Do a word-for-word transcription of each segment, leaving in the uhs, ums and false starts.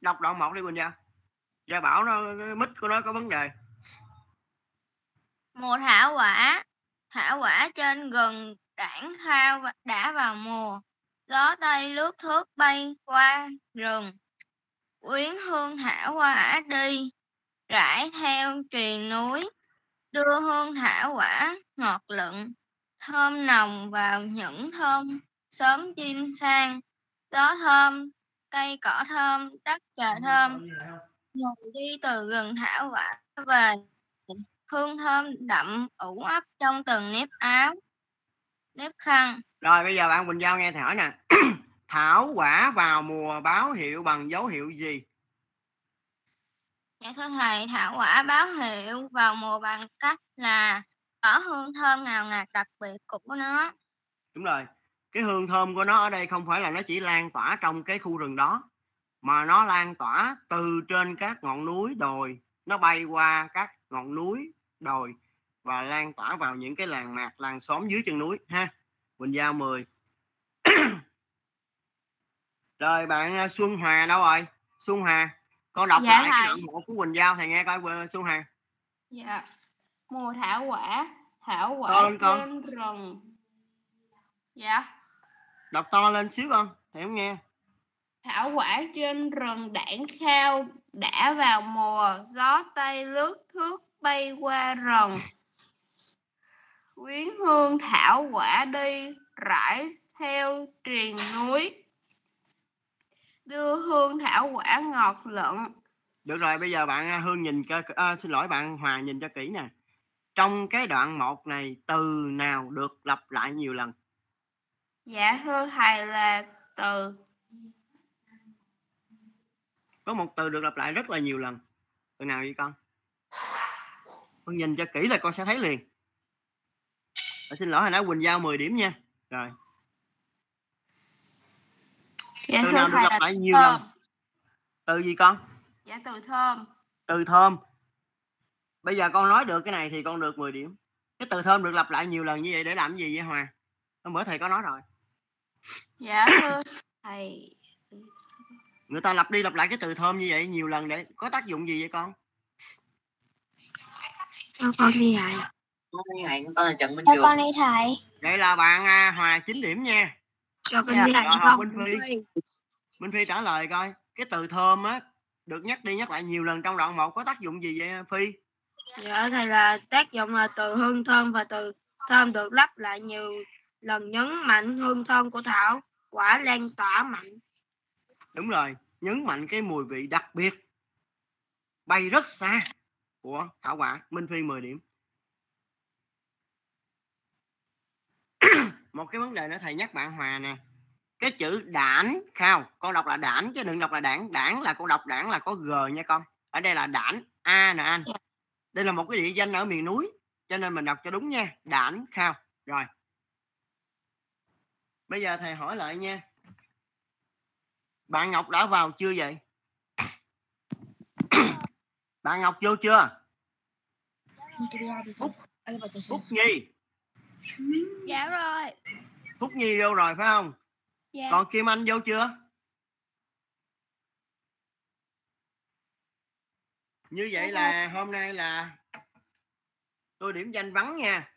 đọc đoạn một đi Quỳnh Gia. Gia bảo nó cái mic của nó có vấn đề. Mùa thảo quả, thảo quả trên rừng đảng thao đã vào mùa, gió tây lướt thước bay qua rừng, quyến hương thảo quả đi rải theo truyền núi, đưa hương thảo quả ngọt lựng thơm nồng vào những thơm sớm chim sang, gió thơm cây cỏ thơm đất trời thơm, người đi từ rừng thảo quả về, hương thơm đậm ủ ấp trong từng nếp áo nếp khăn. Rồi bây giờ bạn Quỳnh Giao nghe hỏi nè. Thảo quả vào mùa báo hiệu bằng dấu hiệu gì? Dạ thưa thầy, thảo quả báo hiệu vào mùa bằng cách là có hương thơm ngào ngạt đặc biệt của nó. Đúng rồi, cái hương thơm của nó ở đây không phải là nó chỉ lan tỏa trong cái khu rừng đó, mà nó lan tỏa từ trên các ngọn núi đồi, nó bay qua các ngọn núi đồi và lan tỏa vào những cái làng mạc làng xóm dưới chân núi ha. Quỳnh Giao mười. Rồi bạn Xuân Hòa đâu rồi? Xuân Hòa, con đọc dạ, lại thầy. Cái đoạn một của Quỳnh Giao thầy nghe coi Xuân Hòa. Dạ. Mùa thảo quả, thảo quả to lên trên con. Rừng. Dạ. Đọc to lên xíu con, thầy không nghe. Thảo quả trên rừng đảng khao đã vào mùa, gió tây lướt thước bay qua rừng, quyến hương thảo quả đi rải theo triền núi, đưa hương thảo quả ngọt lựng. Được rồi, bây giờ bạn Hương nhìn à, xin lỗi bạn Hòa nhìn cho kỹ nè. Trong cái đoạn một này từ nào được lặp lại nhiều lần? Dạ thưa thầy là từ, có một từ được lặp lại rất là nhiều lần. Từ nào vậy con? Con nhìn cho kỹ là con sẽ thấy liền. Ở xin lỗi hồi nãy Quỳnh Giao mười điểm nha. Rồi. Dạ, từ nào được lặp lại nhiều thơm. Lần? Từ gì con? Dạ từ thơm. Từ thơm. Bây giờ con nói được cái này thì con được mười điểm. Cái từ thơm được lặp lại nhiều lần như vậy để làm gì vậy Hòa? Hôm bữa thầy có nói rồi. Dạ thưa thầy. Người ta lặp đi lặp lại cái từ thơm như vậy nhiều lần để có tác dụng gì vậy con? Cho con đi thầy. Con đi thầy, con là Trần Minh Trường. Cho con đi thầy. Đây là bạn à, Hòa chín điểm nha. Cho con đi thầy không? Minh Phi. Minh Phi trả lời coi. Cái từ thơm á được nhắc đi nhắc lại nhiều lần trong đoạn một có tác dụng gì vậy Phi? Dạ thầy là tác dụng là từ hương thơm và từ thơm được lặp lại nhiều lần nhấn mạnh hương thơm của thảo quả lan tỏa mạnh. Đúng rồi, nhấn mạnh cái mùi vị đặc biệt bay rất xa của thảo quả. Minh Phi mười điểm. Một cái vấn đề nữa thầy nhắc bạn Hòa nè. Cái chữ đản khao, con đọc là đản chứ đừng đọc là đảng. Đảng là con đọc đảng là có g nha con. Ở đây là đản, a n an. Đây là một cái địa danh ở miền núi cho nên mình đọc cho đúng nha. Đản khao. Rồi. Bây giờ thầy hỏi lại nha. Bạn Ngọc đã vào chưa vậy? Bạn Ngọc vô chưa? Phúc, Phúc Nhi. Dạ rồi. Phúc Nhi vô rồi phải không? Dạ. Còn Kim Anh vô chưa? Như vậy là hôm nay là tôi điểm danh vắng nha.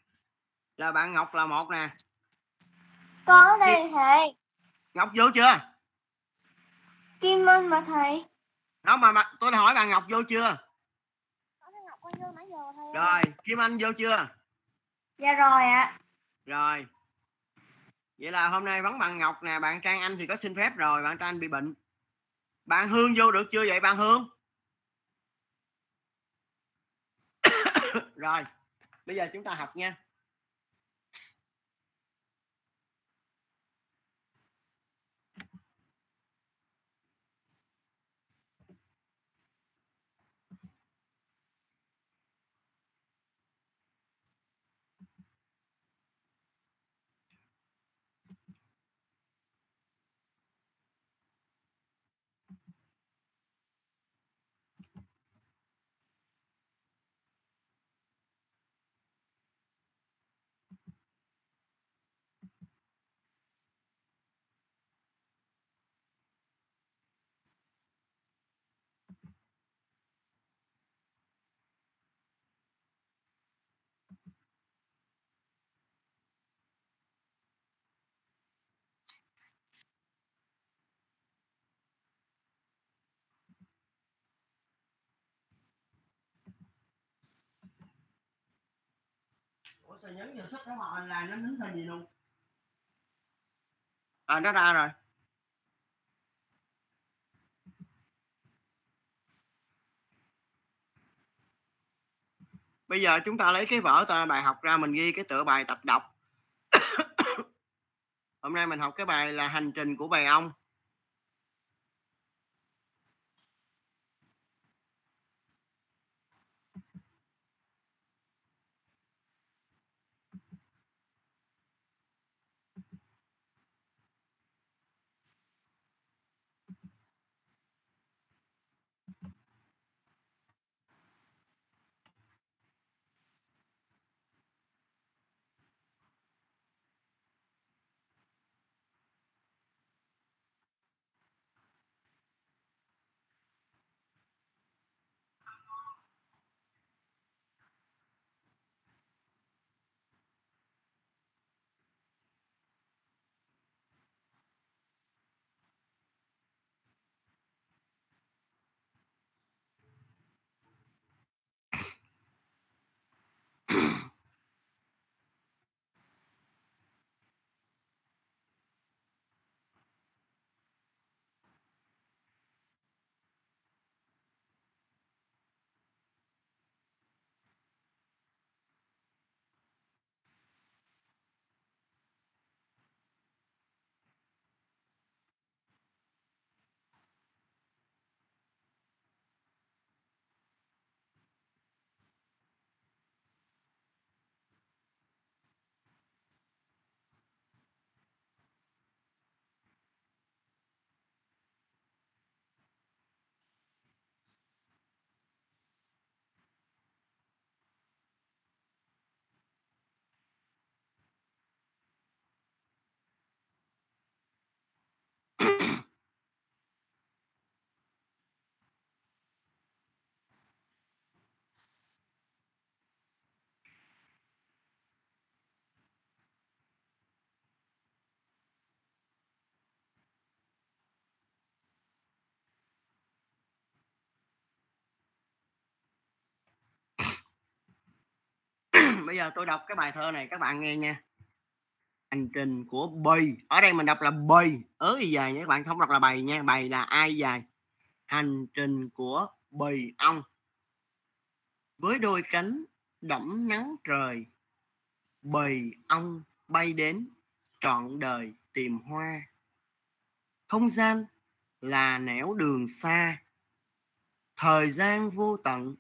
Là bạn Ngọc là một nè. Có đây thầy. Ngọc vô chưa? Kim Anh mà thầy. Đó mà, mà tôi hỏi bà Ngọc vô chưa? Ngọc vô nãy giờ thầy. Rồi, Kim Anh vô chưa? Dạ rồi ạ. À. Rồi. Vậy là hôm nay vắng bạn Ngọc nè, bạn Trang Anh thì có xin phép rồi, bạn Trang Anh bị bệnh. Bạn Hương vô được chưa vậy bạn Hương? Rồi, bây giờ chúng ta học nha. Ủa sao nhấn giờ sức đó mà online nó nín hình gì luôn? À nó ra rồi. Bây giờ chúng ta lấy cái vở ta bài học ra, mình ghi cái tựa bài tập đọc. Hôm nay mình học cái bài là hành trình của bầy ong. Bây giờ tôi đọc cái bài thơ này các bạn nghe nha. Hành trình của bầy. Ở đây mình đọc là bầy, ớ y dài nha các bạn, không đọc là bầy nha. Bầy là ai dài. Hành trình của bầy ong. Với đôi cánh đẫm nắng trời, bầy ong bay đến trọn đời tìm hoa. Không gian là nẻo đường xa, thời gian vô tận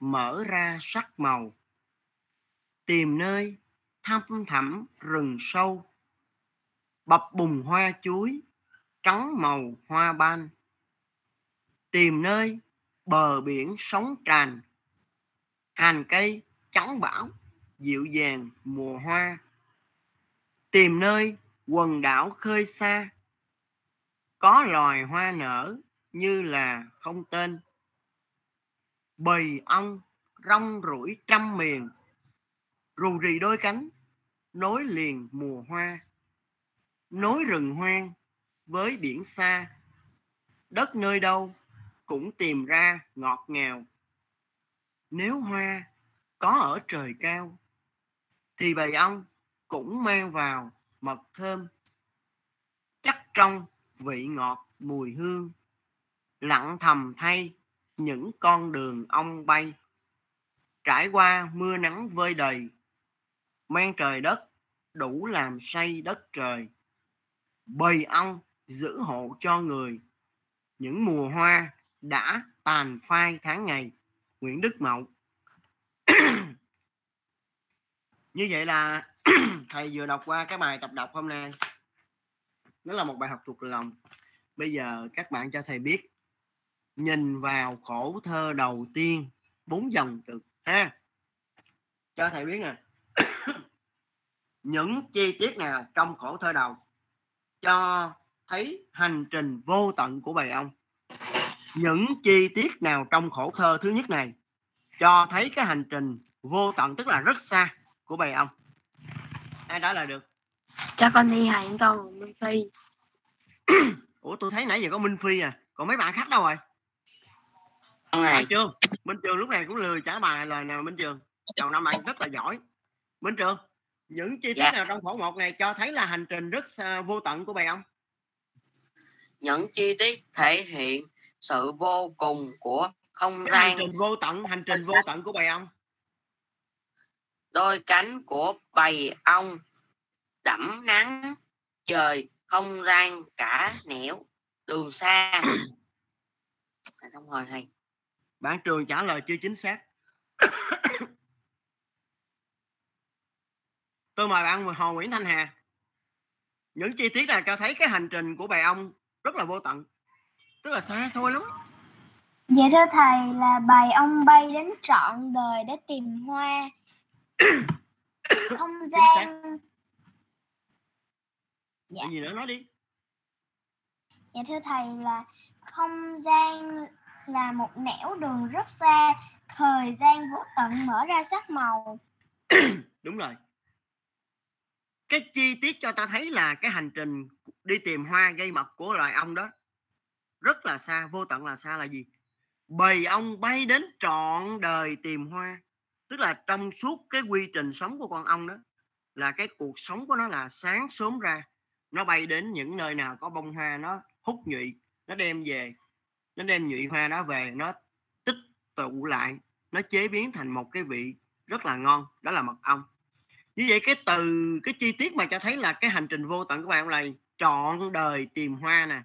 mở ra sắc màu. Tìm nơi thăm thẳm rừng sâu, bập bùng hoa chuối trắng màu hoa ban. Tìm nơi bờ biển sóng tràn, hàng cây trắng bão dịu dàng mùa hoa. Tìm nơi quần đảo khơi xa, có loài hoa nở như là không tên. Bầy ong rong ruổi trăm miền, rù rì đôi cánh nối liền mùa hoa. Nối rừng hoang với biển xa, đất nơi đâu cũng tìm ra ngọt ngào. Nếu hoa có ở trời cao, thì bầy ong cũng mang vào mật thơm. Chắc trong vị ngọt mùi hương, lặng thầm thay những con đường ong bay. Trải qua mưa nắng vơi đầy, mang trời đất đủ làm say đất trời. Bầy ong giữ hộ cho người những mùa hoa đã tàn phai tháng ngày. Nguyễn Đức Mậu. Như vậy là thầy vừa đọc qua cái bài tập đọc hôm nay. Nó là một bài học thuộc lòng. Bây giờ các bạn cho thầy biết, nhìn vào khổ thơ đầu tiên, bốn dòng từ ha. Cho thầy biết nè. Những chi tiết nào trong khổ thơ đầu cho thấy hành trình vô tận của bầy ong? Những chi tiết nào trong khổ thơ thứ nhất này cho thấy cái hành trình vô tận, tức là rất xa, của bầy ong? Ai đó là được. Cho con đi hẹn con Minh Phi. Ủa tôi thấy nãy giờ có Minh Phi à. Còn mấy bạn khác đâu rồi? Minh Trường. Minh Trường lúc này cũng lười trả bài lời nào. Minh Trường đầu năm bạn rất là giỏi. Minh Trường, những chi tiết dạ. nào trong khổ một này cho thấy là hành trình rất vô tận của bài ông? Những chi tiết thể hiện sự vô cùng của không gian. Hành trình vô tận, hành trình vô tận của bầy ong. Đôi cánh của bầy ong đẫm nắng trời, không gian cả nẻo đường xa. Xong rồi thầy. Bạn Trường trả lời chưa chính xác. Tôi mời bạn Hồ Nguyễn Thanh Hà. Những chi tiết này cho thấy cái hành trình của bầy ong rất là vô tận, tức là xa xôi lắm. Dạ thưa thầy, là bầy ong bay đến trọn đời để tìm hoa. Không gian. Dạ. Cái gì nữa nói đi. Dạ thưa thầy, là không gian là một nẻo đường rất xa, thời gian vô tận mở ra sắc màu. Đúng rồi. Cái chi tiết cho ta thấy là cái hành trình đi tìm hoa gây mật của loài ong đó rất là xa, vô tận là xa là gì? Bầy ong bay đến trọn đời tìm hoa. Tức là trong suốt cái quy trình sống của con ong đó, là cái cuộc sống của nó là sáng sớm ra, nó bay đến những nơi nào có bông hoa, nó hút nhụy, nó đem về, nó đem nhụy hoa đó về, nó tích tụ lại, nó chế biến thành một cái vị rất là ngon, đó là mật ong. Như vậy cái từ, cái chi tiết mà cho thấy là cái hành trình vô tận của bạn này, trọn đời tìm hoa nè,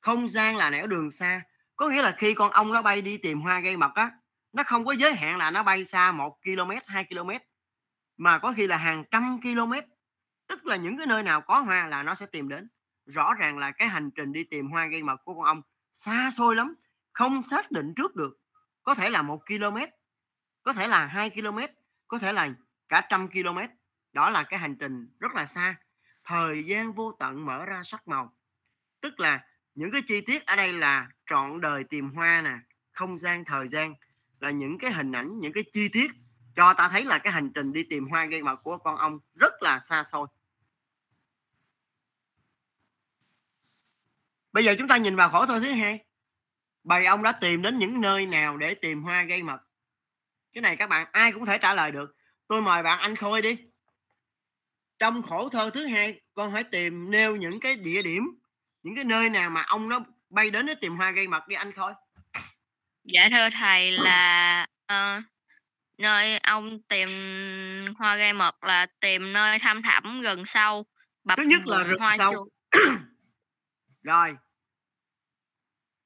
không gian là nẻo đường xa, có nghĩa là khi con ong nó bay đi tìm hoa gây mật á, nó không có giới hạn là nó bay xa một ki lô mét, hai ki lô mét, mà có khi là hàng trăm ki lô mét. Tức là những cái nơi nào có hoa là nó sẽ tìm đến. Rõ ràng là cái hành trình đi tìm hoa gây mật của con ong xa xôi lắm, không xác định trước được. Có thể là một ki lô mét, có thể là hai ki lô mét, có thể là cả trăm ki lô mét. Đó là cái hành trình rất là xa, thời gian vô tận mở ra sắc màu. Tức là những cái chi tiết ở đây là trọn đời tìm hoa nè, không gian, thời gian, là những cái hình ảnh, những cái chi tiết cho ta thấy là cái hành trình đi tìm hoa gây mật của con ong rất là xa xôi. Bây giờ chúng ta nhìn vào khổ thôi thứ hai. Bầy ong đã tìm đến những nơi nào để tìm hoa gây mật? Cái này các bạn ai cũng thể trả lời được. Tôi mời bạn Anh Khôi đi. Trong khổ thơ thứ hai, con hãy tìm nêu những cái địa điểm, những cái nơi nào mà ong nó bay đến để tìm hoa gây mật đi Anh Khôi. Dạ thưa thầy, là uh, nơi ong tìm hoa gây mật là tìm nơi thăm thẳm rừng sâu. Bập thứ nhất là rừng sâu. Rồi.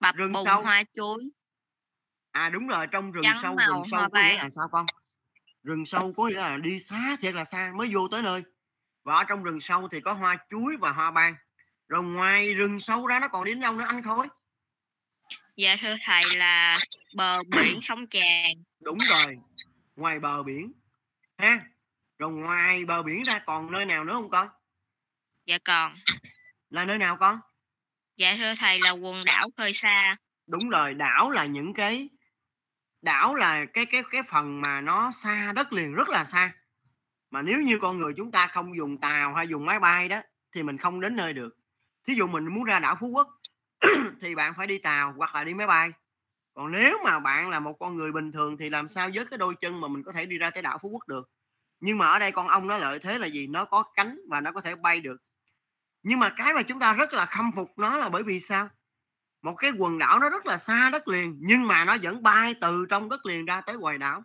Bập rừng bùng sâu. Hoa chuối. À đúng rồi, trong rừng Trắng sâu, màu, rừng sâu có nghĩa là sao con? Rừng sâu có nghĩa là đi xa thiệt là xa mới vô tới nơi. Và ở trong rừng sâu thì có hoa chuối và hoa ban. Rồi ngoài rừng sâu ra nó còn đến đâu nữa Anh Khối? Dạ thưa thầy, là bờ biển sông Tràn. Đúng rồi, ngoài bờ biển ha. Rồi ngoài bờ biển ra còn nơi nào nữa không con? Dạ còn. Là nơi nào con? Dạ thưa thầy, là quần đảo khơi xa. Đúng rồi, đảo là những cái đảo là cái cái cái phần mà nó xa đất liền rất là xa. Mà nếu như con người chúng ta không dùng tàu hay dùng máy bay đó thì mình không đến nơi được. Thí dụ mình muốn ra đảo Phú Quốc thì bạn phải đi tàu hoặc là đi máy bay. Còn nếu mà bạn là một con người bình thường thì làm sao với cái đôi chân mà mình có thể đi ra tới đảo Phú Quốc được. Nhưng mà ở đây con ong nó lợi thế là gì? Nó có cánh và nó có thể bay được. Nhưng mà cái mà chúng ta rất là khâm phục nó là bởi vì sao? Một cái quần đảo nó rất là xa đất liền, nhưng mà nó vẫn bay từ trong đất liền ra tới ngoài đảo.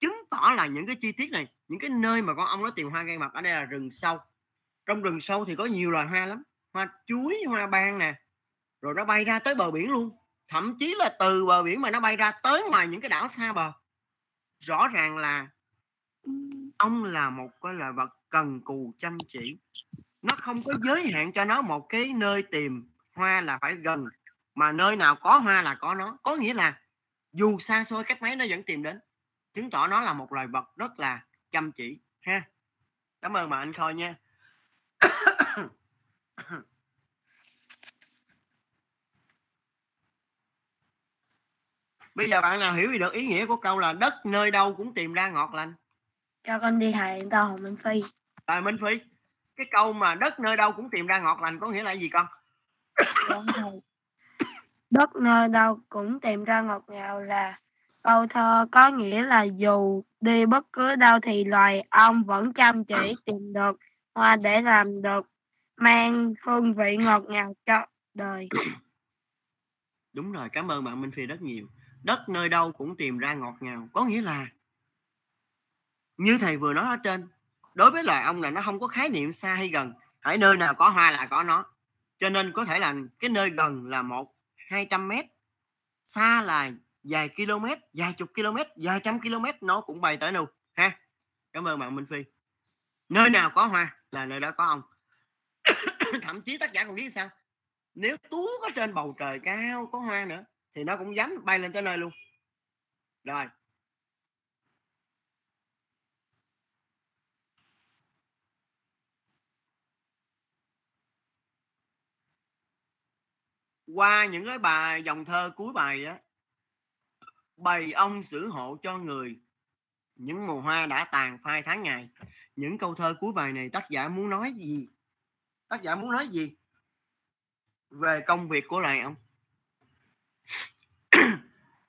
Chứng tỏ là những cái chi tiết này, những cái nơi mà con ong nó tìm hoa gây mật ở đây là rừng sâu. Trong rừng sâu thì có nhiều loài hoa lắm, hoa chuối, hoa ban nè. Rồi nó bay ra tới bờ biển luôn. Thậm chí là từ bờ biển mà nó bay ra tới ngoài những cái đảo xa bờ. Rõ ràng là ong là một cái loài vật cần cù chăm chỉ. Nó không có giới hạn cho nó một cái nơi tìm hoa là phải gần, mà nơi nào có hoa là có nó. Có nghĩa là dù xa xôi cách mấy nó vẫn tìm đến. Chứng tỏ nó là một loài vật rất là chăm chỉ ha. Cảm ơn bà Anh Khôi nha. Bây giờ bạn nào hiểu gì được ý nghĩa của câu là đất nơi đâu cũng tìm ra ngọt lành? Cho con đi thầy, tao Hồ Minh Phi. Tại Minh Phi, cái câu mà đất nơi đâu cũng tìm ra ngọt lành có nghĩa là gì con? Đất nơi đâu cũng tìm ra ngọt ngào là Câu thơ có nghĩa là dù đi bất cứ đâu thì loài ong vẫn chăm chỉ tìm được hoa để làm được, mang hương vị ngọt ngào cho đời. Đúng rồi, cảm ơn bạn Minh Phi rất nhiều. Đất nơi đâu cũng tìm ra ngọt ngào, có nghĩa là như thầy vừa nói ở trên, đối với loài ong là nó không có khái niệm xa hay gần, hãy nơi nào có hoa là có nó. Cho nên có thể là cái nơi gần là một hai trăm mét, xa là vài km, vài chục km, vài trăm km nó cũng bay tới luôn ha. Cảm ơn bạn Minh Phi. Nơi nào có hoa là nơi đó có ong. Thậm chí tác giả còn biết sao, nếu tú có trên bầu trời cao có hoa nữa thì nó cũng dám bay lên tới nơi luôn. Rồi, qua những cái bài dòng thơ cuối bài đó, bầy ong sử hộ cho người, những mùa hoa đã tàn phai tháng ngày. Những câu thơ cuối bài này tác giả muốn nói gì? Tác giả muốn nói gì về công việc của loài ong?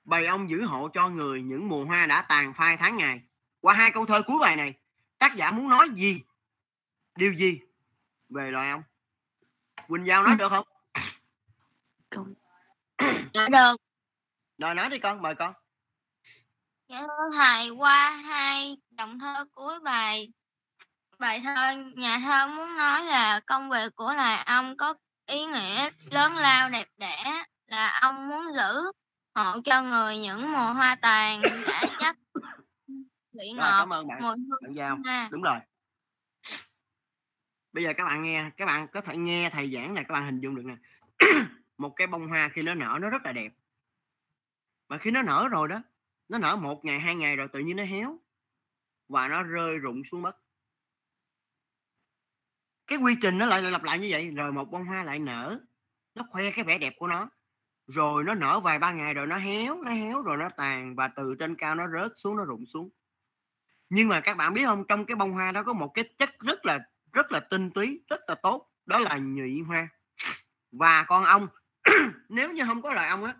Bầy ong giữ hộ cho người, những mùa hoa đã tàn phai tháng ngày. Qua hai câu thơ cuối bài này, tác giả muốn nói gì, điều gì về loài ong? Quỳnh Giao nói được không? Nói được. Rồi nói đi con, mời con. Dạ thưa thầy, qua hai dòng thơ cuối bài bài thơ, nhà thơ muốn nói là công việc của loài ong có ý nghĩa lớn lao đẹp đẽ, là ong muốn giữ hộ cho người những mùa hoa tàn đã chắc vị ngọt mùi hương. Đúng rồi. Bây giờ các bạn nghe, các bạn có thể nghe thầy giảng này, các bạn hình dung được nè. Một cái bông hoa khi nó nở nó rất là đẹp, mà khi nó nở rồi đó, nó nở một ngày hai ngày rồi tự nhiên nó héo và nó rơi rụng xuống mất. Cái quy trình nó lại lặp lại như vậy. Rồi một bông hoa lại nở, nó khoe cái vẻ đẹp của nó, rồi nó nở vài ba ngày rồi nó héo, nó héo rồi nó tàn và từ trên cao nó rớt xuống, nó rụng xuống. Nhưng mà các bạn biết không, trong cái bông hoa đó có một cái chất rất là rất là tinh túy, rất là tốt, đó là nhụy hoa. Và con ong, nếu như không có loài ong á,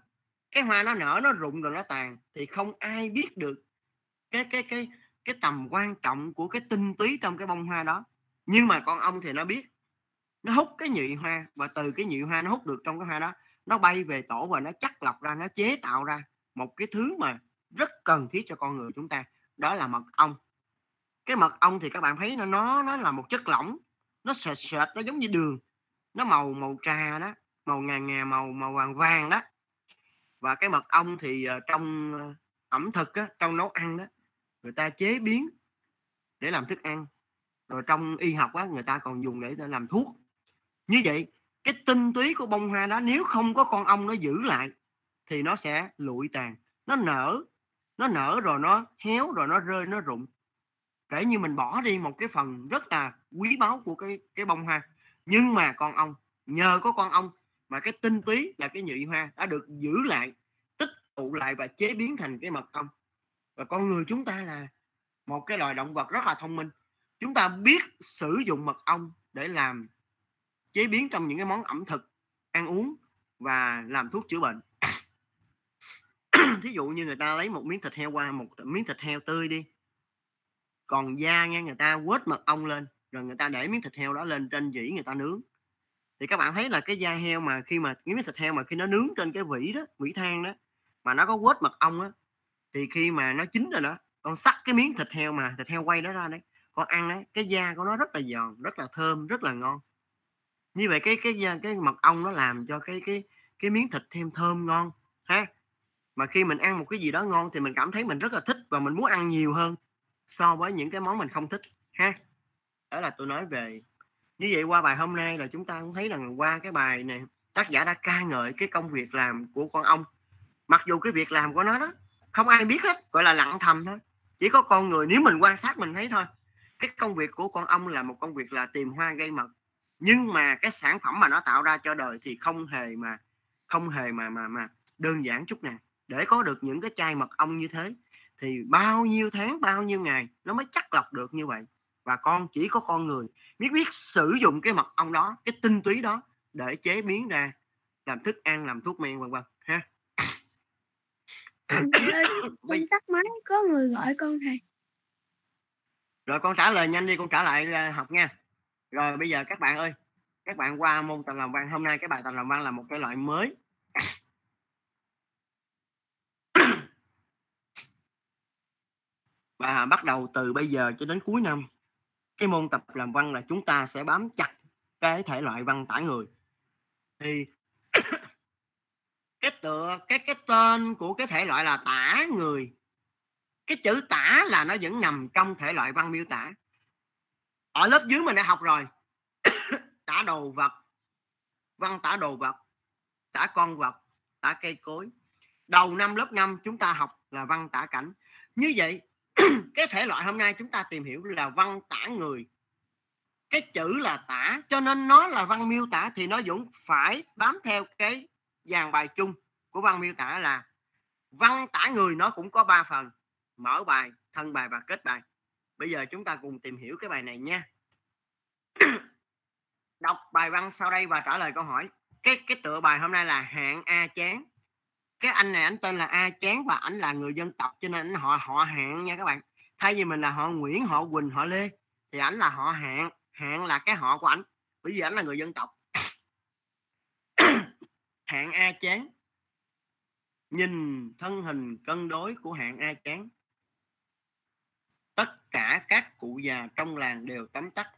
cái hoa nó nở, nó rụng rồi nó tàn thì không ai biết được cái cái cái cái tầm quan trọng của cái tinh túy trong cái bông hoa đó. Nhưng mà con ong thì nó biết, nó hút cái nhụy hoa và từ cái nhụy hoa nó hút được trong cái hoa đó, nó bay về tổ và nó chắt lọc ra, nó chế tạo ra một cái thứ mà rất cần thiết cho con người chúng ta, đó là mật ong. Cái mật ong thì các bạn thấy nó nó nó là một chất lỏng, nó sệt sệt, nó giống như đường, nó màu màu trà đó, màu ngà ngà, màu màu vàng vàng đó. Và cái mật ong thì trong ẩm thực á, trong nấu ăn đó, người ta chế biến để làm thức ăn. Rồi trong y học á, người ta còn dùng để làm thuốc. Như vậy, cái tinh túy của bông hoa đó nếu không có con ong nó giữ lại thì nó sẽ lụi tàn. Nó nở, nó nở rồi nó héo rồi nó rơi, nó rụng. Kể như mình bỏ đi một cái phần rất là quý báu của cái, cái bông hoa. Nhưng mà con ong, nhờ có con ong mà cái tinh túy là cái nhụy hoa đã được giữ lại, tích tụ lại và chế biến thành cái mật ong. Và con người chúng ta là một cái loài động vật rất là thông minh. Chúng ta biết sử dụng mật ong để làm chế biến trong những cái món ẩm thực, ăn uống và làm thuốc chữa bệnh. Thí dụ như người ta lấy một miếng thịt heo qua, một miếng thịt heo tươi đi, còn da nha, người ta quết mật ong lên, rồi người ta để miếng thịt heo đó lên trên vỉ người ta nướng. Thì các bạn thấy là cái da heo mà khi mà miếng thịt heo mà khi nó nướng trên cái vỉ đó, vỉ than đó, mà nó có quết mật ong á, thì khi mà nó chín rồi đó, con sắc cái miếng thịt heo mà thịt heo quay đó ra đấy, con ăn đấy, cái da của nó rất là giòn, rất là thơm, rất là ngon. Như vậy cái cái cái mật ong nó làm cho cái cái cái miếng thịt thêm thơm ngon ha. Mà khi mình ăn một cái gì đó ngon thì mình cảm thấy mình rất là thích và mình muốn ăn nhiều hơn so với những cái món mình không thích ha. Đó là tôi nói về như vậy. Qua bài hôm nay là chúng ta cũng thấy rằng qua cái bài này tác giả đã ca ngợi cái công việc làm của con ong, mặc dù cái việc làm của nó đó không ai biết hết, gọi là lặng thầm thôi, chỉ có con người nếu mình quan sát mình thấy thôi. Cái công việc của con ong là một công việc là tìm hoa gây mật, nhưng mà cái sản phẩm mà nó tạo ra cho đời thì không hề mà không hề mà mà mà đơn giản chút nào. Để có được những cái chai mật ong như thế thì bao nhiêu tháng, bao nhiêu ngày nó mới chắt lọc được như vậy. Và con chỉ có con người biết biết sử dụng cái mật ong đó, cái tinh túy đó để chế biến ra làm thức ăn, làm thuốc men vân vân ha. Con tắt máy, có người gọi con thầy. Rồi con trả lời nhanh đi, con trả lại học nha. Rồi bây giờ các bạn ơi, các bạn qua môn tập làm văn. Hôm nay cái bài tập làm văn là một cái loại mới. Và bắt đầu từ bây giờ cho đến cuối năm, cái môn tập làm văn là chúng ta sẽ bám chặt cái thể loại văn tả người. Thì cái tựa, cái cái tên của cái thể loại là tả người. Cái chữ tả là nó vẫn nằm trong thể loại văn miêu tả. Ở lớp dưới mình đã học rồi. Tả đồ vật, văn tả đồ vật, tả con vật, tả cây cối. Đầu năm lớp năm chúng ta học là văn tả cảnh. Như vậy cái thể loại hôm nay chúng ta tìm hiểu là văn tả người. Cái chữ là tả, cho nên nó là văn miêu tả, thì nó vẫn phải bám theo cái dàn bài chung của văn miêu tả là văn tả người. Nó cũng có ba phần: mở bài, thân bài và kết bài. Bây giờ chúng ta cùng tìm hiểu cái bài này nha. Đọc bài văn sau đây và trả lời câu hỏi. Cái cái tựa bài hôm nay là Hạng A Cháng. Cái anh này, anh tên là A Cháng và anh là người dân tộc, cho nên anh họ họ Hạng nha các bạn. Thay vì mình là họ Nguyễn, họ Quỳnh, họ Lê, thì anh là họ Hạng. Hạng là cái họ của anh, bởi vì anh là người dân tộc. Hạng A Cháng. Nhìn thân hình cân đối của Hạng A Cháng, tất cả các cụ già trong làng đều tấm tắc.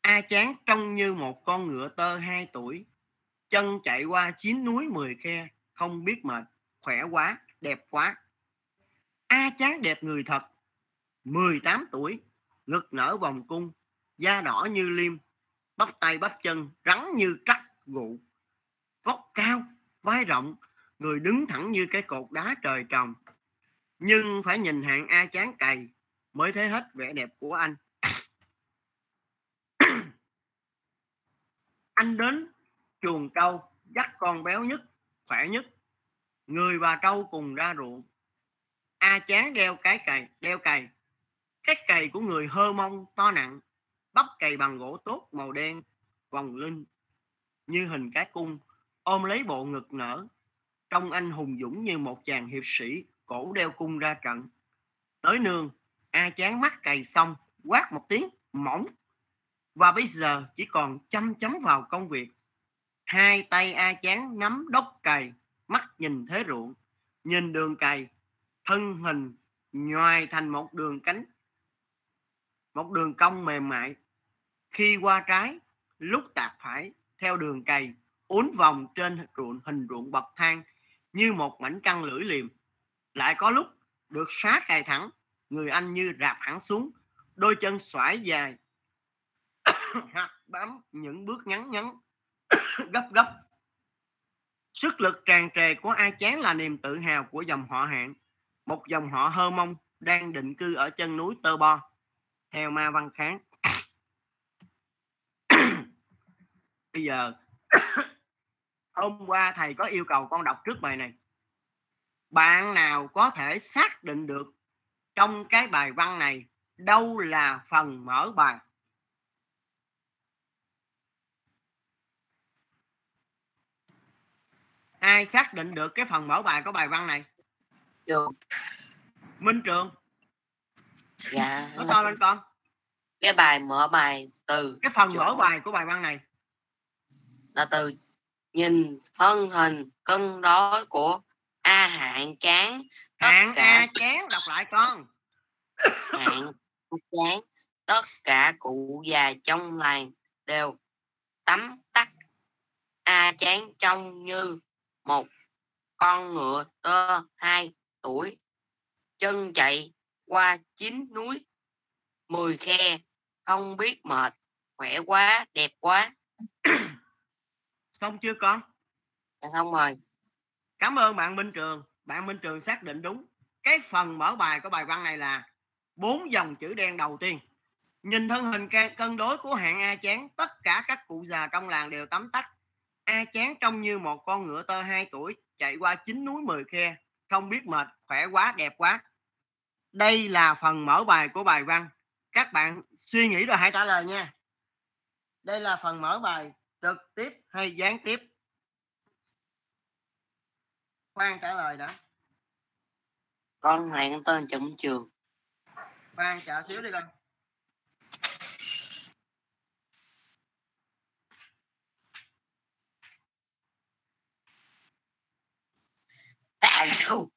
A Cháng trông như một con ngựa tơ hai tuổi, chân chạy qua chín núi mười khe, không biết mệt, khỏe quá, đẹp quá. A Cháng đẹp người thật, mười tám tuổi, ngực nở vòng cung, da đỏ như liêm, bắp tay bắp chân, rắn như trắc gụ, vóc cao, vai rộng, người đứng thẳng như cái cột đá trời trồng. Nhưng phải nhìn Hạng A Cháng cày mới thấy hết vẻ đẹp của anh. Anh đến chuồng trâu dắt con béo nhất, khỏe nhất, người và trâu cùng ra ruộng. A Cháng đeo cái cày, đeo cày. Cái cày của người Hơ Mông to nặng, bắp cày bằng gỗ tốt màu đen, vòng linh như hình cá cung, ôm lấy bộ ngực nở. Trông anh hùng dũng như một chàng hiệp sĩ, cổ đeo cung ra trận. Tới nương, A Cháng mắc cày xong, quát một tiếng mỏng. Và bây giờ chỉ còn chăm chấm vào công việc. Hai tay A Cháng nắm đốc cày, mắt nhìn thế ruộng, nhìn đường cày, thân hình nhoài thành một đường cánh, một đường cong mềm mại. Khi qua trái, lúc tạt phải, theo đường cày, uốn vòng trên ruộng, hình ruộng bậc thang như một mảnh trăng lưỡi liềm. Lại có lúc được xá cày thẳng, người anh như rạp hẳn xuống, đôi chân xoải dài, bám những bước ngắn ngắn, gấp gấp. Sức lực tràn trề của A Cháng là niềm tự hào của dòng họ Hạng, một dòng họ Hơ Mông đang định cư ở chân núi Tơ Bo, theo Ma Văn Kháng. Bây giờ, hôm qua thầy có yêu cầu con đọc trước bài này. Bạn nào có thể xác định được trong cái bài văn này đâu là phần mở bài? Ai xác định được cái phần mở bài của bài văn này? Trường. Minh Trường. Dạ. Nói to lên con. Cái bài mở bài từ. Cái phần mở bài của bài văn này là từ nhìn thân hình cân đối của A Hạng Cháng. Hạng cả... A Cháng, đọc lại con. Hạng Cháng, tất cả cụ già trong làng đều tấm tắc. A Cháng trông như một con ngựa tơ hai tuổi, chân chạy qua chín núi mười khe, không biết mệt, khỏe quá, đẹp quá. Xong chưa con? Xong rồi. Cảm ơn bạn Minh Trường. Bạn Minh Trường xác định đúng. Cái phần mở bài của bài văn này là bốn dòng chữ đen đầu tiên. Nhìn thân hình cân đối của Hạng A Cháng, tất cả các cụ già trong làng đều tấm tắc. A Cháng trông như một con ngựa tơ hai tuổi, chạy qua chín núi mười khe, không biết mệt, khỏe quá, đẹp quá. Đây là phần mở bài của bài văn. Các bạn suy nghĩ rồi hãy trả lời nha. Đây là phần mở bài trực tiếp hay gián tiếp? Khoan, trả lời đã. Con này con tên Trần Minh Trường. Khoan chờ xíu đi con. Tại sao?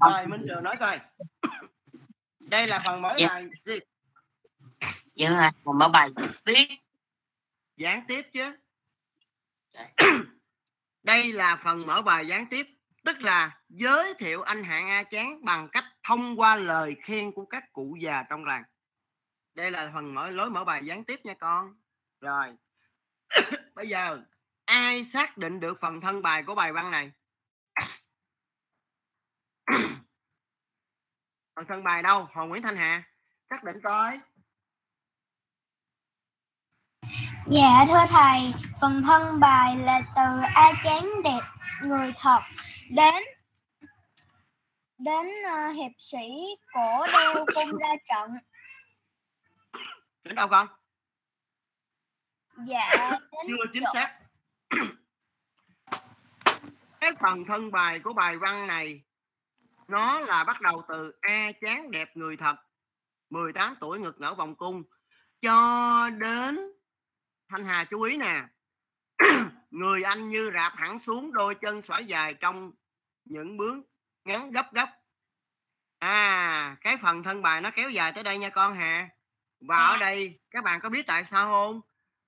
Rồi Minh Trường nói coi. Đây là phần mở bài gì? Dạ, phần mở bài trực tiếp. Gián tiếp chứ. Đây là phần mở bài gián tiếp, tức là giới thiệu anh Hạng A Cháng bằng cách thông qua lời khen của các cụ già trong làng. Đây là phần mở lối mở bài gián tiếp nha con. Rồi. Bây giờ ai xác định được phần thân bài của bài văn này? Phần thân bài đâu? Hồ Nguyễn Thanh Hà xác định coi. Dạ thưa thầy, phần thân bài là từ A Cháng đẹp người thật đến đến uh, hiệp sĩ cổ đeo cung ra trận. Đến đâu con? Dạ chưa chính xác. Cái phần thân bài của bài văn này nó là bắt đầu từ A Cháng đẹp người thật, mười tám tuổi ngực nở vòng cung, cho đến, Thanh Hà chú ý nè, người anh như rạp hẳn xuống, đôi chân xõa dài trong những bướng ngắn gấp gấp. À, cái phần thân bài nó kéo dài tới đây nha con Hà. Và ở đây các bạn có biết tại sao không?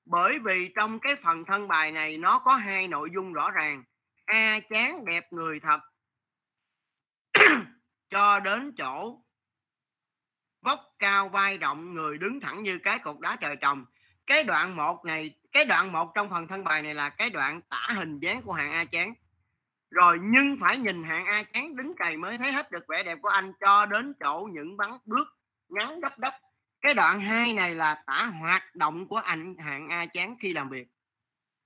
Bởi vì trong cái phần thân bài này nó có hai nội dung rõ ràng. A Cháng đẹp người thật cho đến chỗ vóc cao vai rộng, người đứng thẳng như cái cột đá trời trồng. Cái đoạn một này, cái đoạn một trong phần thân bài này là cái đoạn tả hình dáng của Hạng A Cháng. Rồi nhưng phải nhìn Hạng A Cháng đứng cày mới thấy hết được vẻ đẹp của anh, cho đến chỗ những bắn bước ngắn đắp đắp. Cái đoạn hai này là tả hoạt động của anh Hạng A Cháng khi làm việc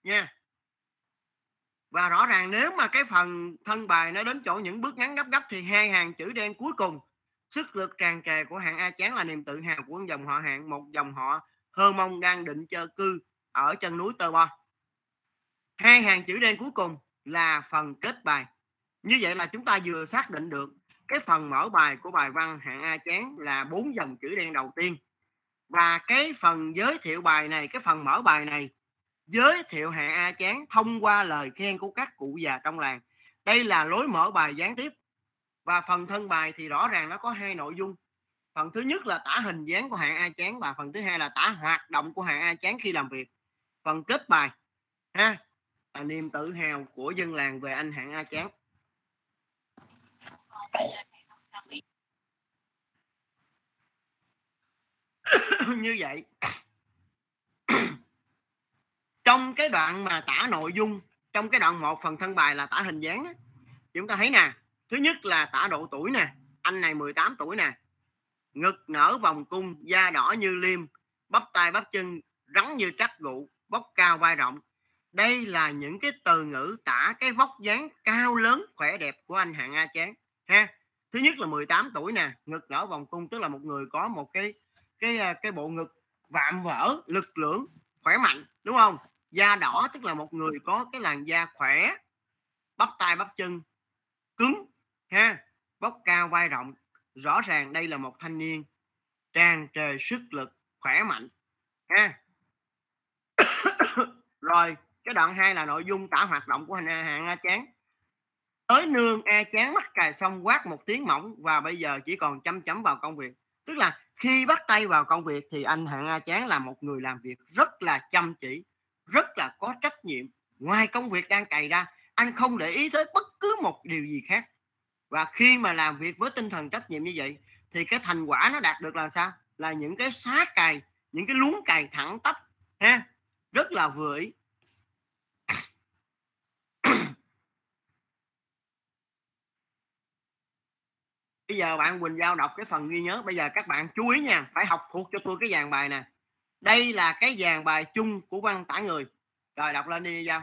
nha. Yeah. Và rõ ràng nếu mà cái phần thân bài nó đến chỗ những bước ngắn gấp gấp thì hai hàng chữ đen cuối cùng, sức lực tràn trề của Hạng A Cháng là niềm tự hào của dòng họ Hạng, một dòng họ Hơ Mông đang định chơ cư ở chân núi Tơ Bo. Hai hàng chữ đen cuối cùng là phần kết bài. Như vậy là chúng ta vừa xác định được cái phần mở bài của bài văn Hạng A Cháng là bốn dòng chữ đen đầu tiên. Và cái phần giới thiệu bài này, cái phần mở bài này giới thiệu Hạng A Cháng thông qua lời khen của các cụ già trong làng. Đây là lối mở bài gián tiếp. Và phần thân bài thì rõ ràng nó có hai nội dung. Phần thứ nhất là tả hình dáng của Hạng A Cháng, và phần thứ hai là tả hoạt động của Hạng A Cháng khi làm việc. Phần kết bài ha, là niềm tự hào của dân làng về anh Hạng A Cháng. Như vậy trong cái đoạn mà tả nội dung, trong cái đoạn một phần thân bài là tả hình dáng, chúng ta thấy nè, thứ nhất là tả độ tuổi nè, anh này mười tám tuổi nè, ngực nở vòng cung, da đỏ như liêm, bắp tay bắp chân rắn như trắc gụ, vóc cao vai rộng. Đây là những cái từ ngữ tả cái vóc dáng cao lớn khỏe đẹp của anh Hạng A Cháng ha. Thứ nhất là mười tám tuổi nè, ngực nở vòng cung, tức là một người có một cái cái cái bộ ngực vạm vỡ, lực lưỡng, khỏe mạnh, đúng không? Da đỏ, tức là một người có cái làn da khỏe, bắp tay bắp chân cứng ha, vóc cao vai rộng. Rõ ràng đây là một thanh niên tràn trề sức lực, khỏe mạnh ha. Rồi cái đoạn hai là nội dung tả hoạt động của Hạng A Cháng. Tới nương A Cháng bắt cày xong quát một tiếng mỏng, và bây giờ chỉ còn chấm chấm vào công việc. Tức là khi bắt tay vào công việc thì anh Hạng A Cháng là một người làm việc rất là chăm chỉ, rất là có trách nhiệm, ngoài công việc đang cày ra, anh không để ý tới bất cứ một điều gì khác. Và khi mà làm việc với tinh thần trách nhiệm như vậy thì cái thành quả nó đạt được là sao? Là những cái xá cày, những cái luống cày thẳng tắp ha, rất là vừa ý. Bây giờ bạn Quỳnh Giao đọc cái phần ghi nhớ. Bây giờ các bạn chú ý nha, phải học thuộc cho tôi cái dàn bài nè. Đây là cái dàn bài chung của văn tả người. Rồi đọc lên đi Giao.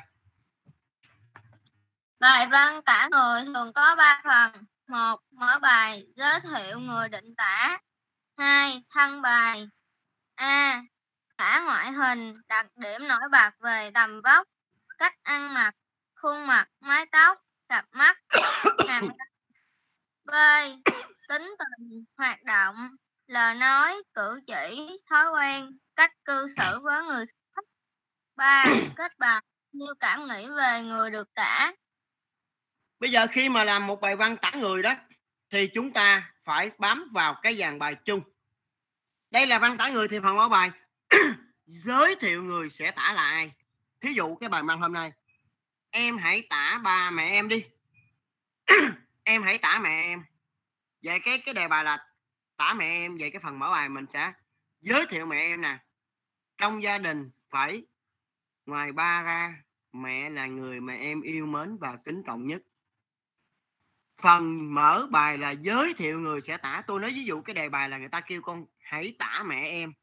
Bài văn tả người thường có ba phần. Một, mở bài giới thiệu người định tả. Hai, thân bài. A, tả ngoại hình, đặc điểm nổi bật về tầm vóc, cách ăn mặc, khuôn mặt, mái tóc, cặp mắt, hàm răng. B, tính tình, hoạt động, lời nói, cử chỉ, thói quen, cách cư xử với người khác. Ba, kết bài nêu cảm nghĩ về người được tả. Bây giờ khi mà làm một bài văn tả người đó thì chúng ta phải bám vào cái dàn bài chung. Đây là văn tả người thì phần mở bài giới thiệu người sẽ tả là ai. Thí dụ cái bài văn hôm nay, em hãy tả ba mẹ em đi. Em hãy tả mẹ em. Về cái cái đề bài là tả mẹ em, về cái phần mở bài mình sẽ giới thiệu mẹ em nè. Trong gia đình phải ngoài ba ra, mẹ là người mà em yêu mến và kính trọng nhất. Phần mở bài là giới thiệu người sẽ tả. Tôi nói ví dụ cái đề bài là người ta kêu con hãy tả mẹ em,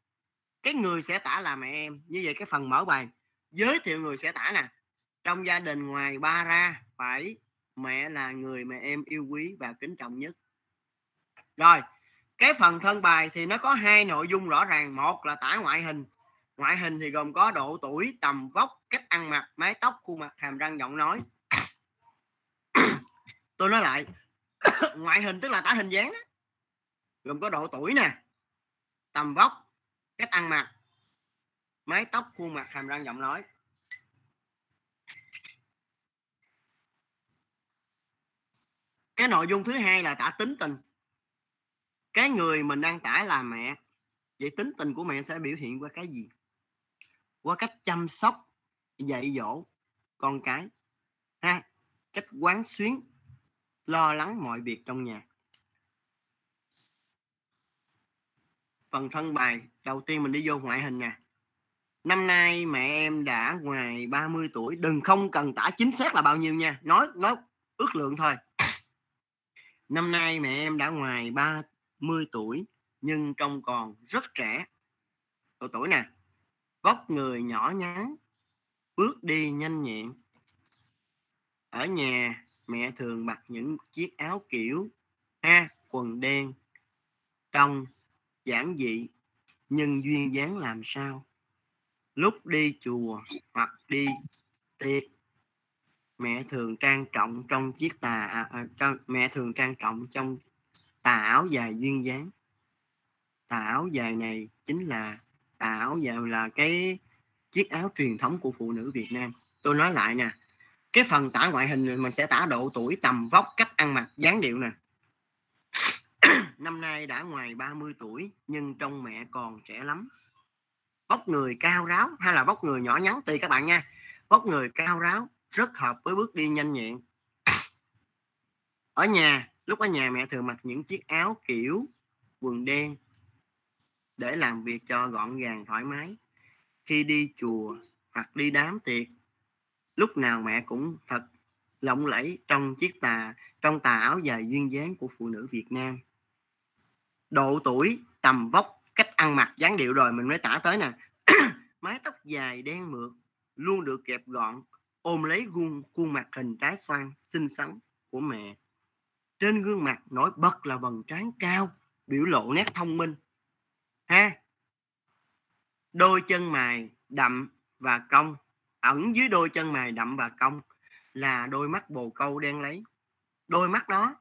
cái người sẽ tả là mẹ em. Như vậy cái phần mở bài giới thiệu người sẽ tả nè. Trong gia đình ngoài ba ra phải mẹ là người mà em yêu quý và kính trọng nhất. Rồi cái phần thân bài thì nó có hai nội dung rõ ràng. Một là tả ngoại hình. Ngoại hình thì gồm có độ tuổi, tầm vóc, cách ăn mặc, mái tóc, khuôn mặt, hàm răng, giọng nói. Tôi nói lại, ngoại hình tức là tả hình dáng đó. Gồm có độ tuổi nè, tầm vóc, cách ăn mặc, mái tóc, khuôn mặt, hàm răng, giọng nói. Cái nội dung thứ hai là tả tính tình. Cái người mình đang tả là mẹ. Vậy tính tình của mẹ sẽ biểu hiện qua cái gì? Qua cách chăm sóc, dạy dỗ con cái ha, cách quán xuyến, lo lắng mọi việc trong nhà. Phần thân bài đầu tiên mình đi vô ngoại hình nè. Năm nay mẹ em đã ngoài ba mươi tuổi. Đừng không cần tả chính xác là bao nhiêu nha, nói nói ước lượng thôi. Năm nay mẹ em đã ngoài ba mươi tuổi nhưng trông còn rất trẻ. Độ tuổi nè, vóc người nhỏ nhắn, bước đi nhanh nhẹn. Ở nhà mẹ thường mặc những chiếc áo kiểu ha, quần đen, trông giản dị nhưng duyên dáng làm sao. Lúc đi chùa hoặc đi tiệc, mẹ thường trang trọng trong chiếc tà à, cho, mẹ thường trang trọng trong tà áo dài duyên dáng. Tà áo dài này chính là tà áo dài là cái chiếc áo truyền thống của phụ nữ Việt Nam. Tôi nói lại nè, cái phần tả ngoại hình mình sẽ tả độ tuổi, tầm vóc, cách ăn mặc, dáng điệu nè. Năm nay đã ngoài ba mươi tuổi nhưng trông mẹ còn trẻ lắm. Vóc người cao ráo hay là vóc người nhỏ nhắn tùy các bạn nha. Vóc người cao ráo rất hợp với bước đi nhanh nhẹn. Ở nhà, lúc ở nhà mẹ thường mặc những chiếc áo kiểu quần đen để làm việc cho gọn gàng thoải mái. Khi đi chùa hoặc đi đám tiệc, lúc nào mẹ cũng thật lộng lẫy trong chiếc tà trong tà áo dài duyên dáng của phụ nữ Việt Nam. Độ tuổi, tầm vóc, cách ăn mặc, dáng điệu rồi mình mới tả tới nè. Mái tóc dài đen mượt, luôn được kẹp gọn, ôm lấy gương khuôn mặt hình trái xoan xinh xắn của mẹ. Trên gương mặt nổi bật là vầng trán cao, biểu lộ nét thông minh ha. Đôi chân mày đậm và cong. Ẩn dưới đôi chân mày đậm và cong là đôi mắt bồ câu đen lấy. Đôi mắt đó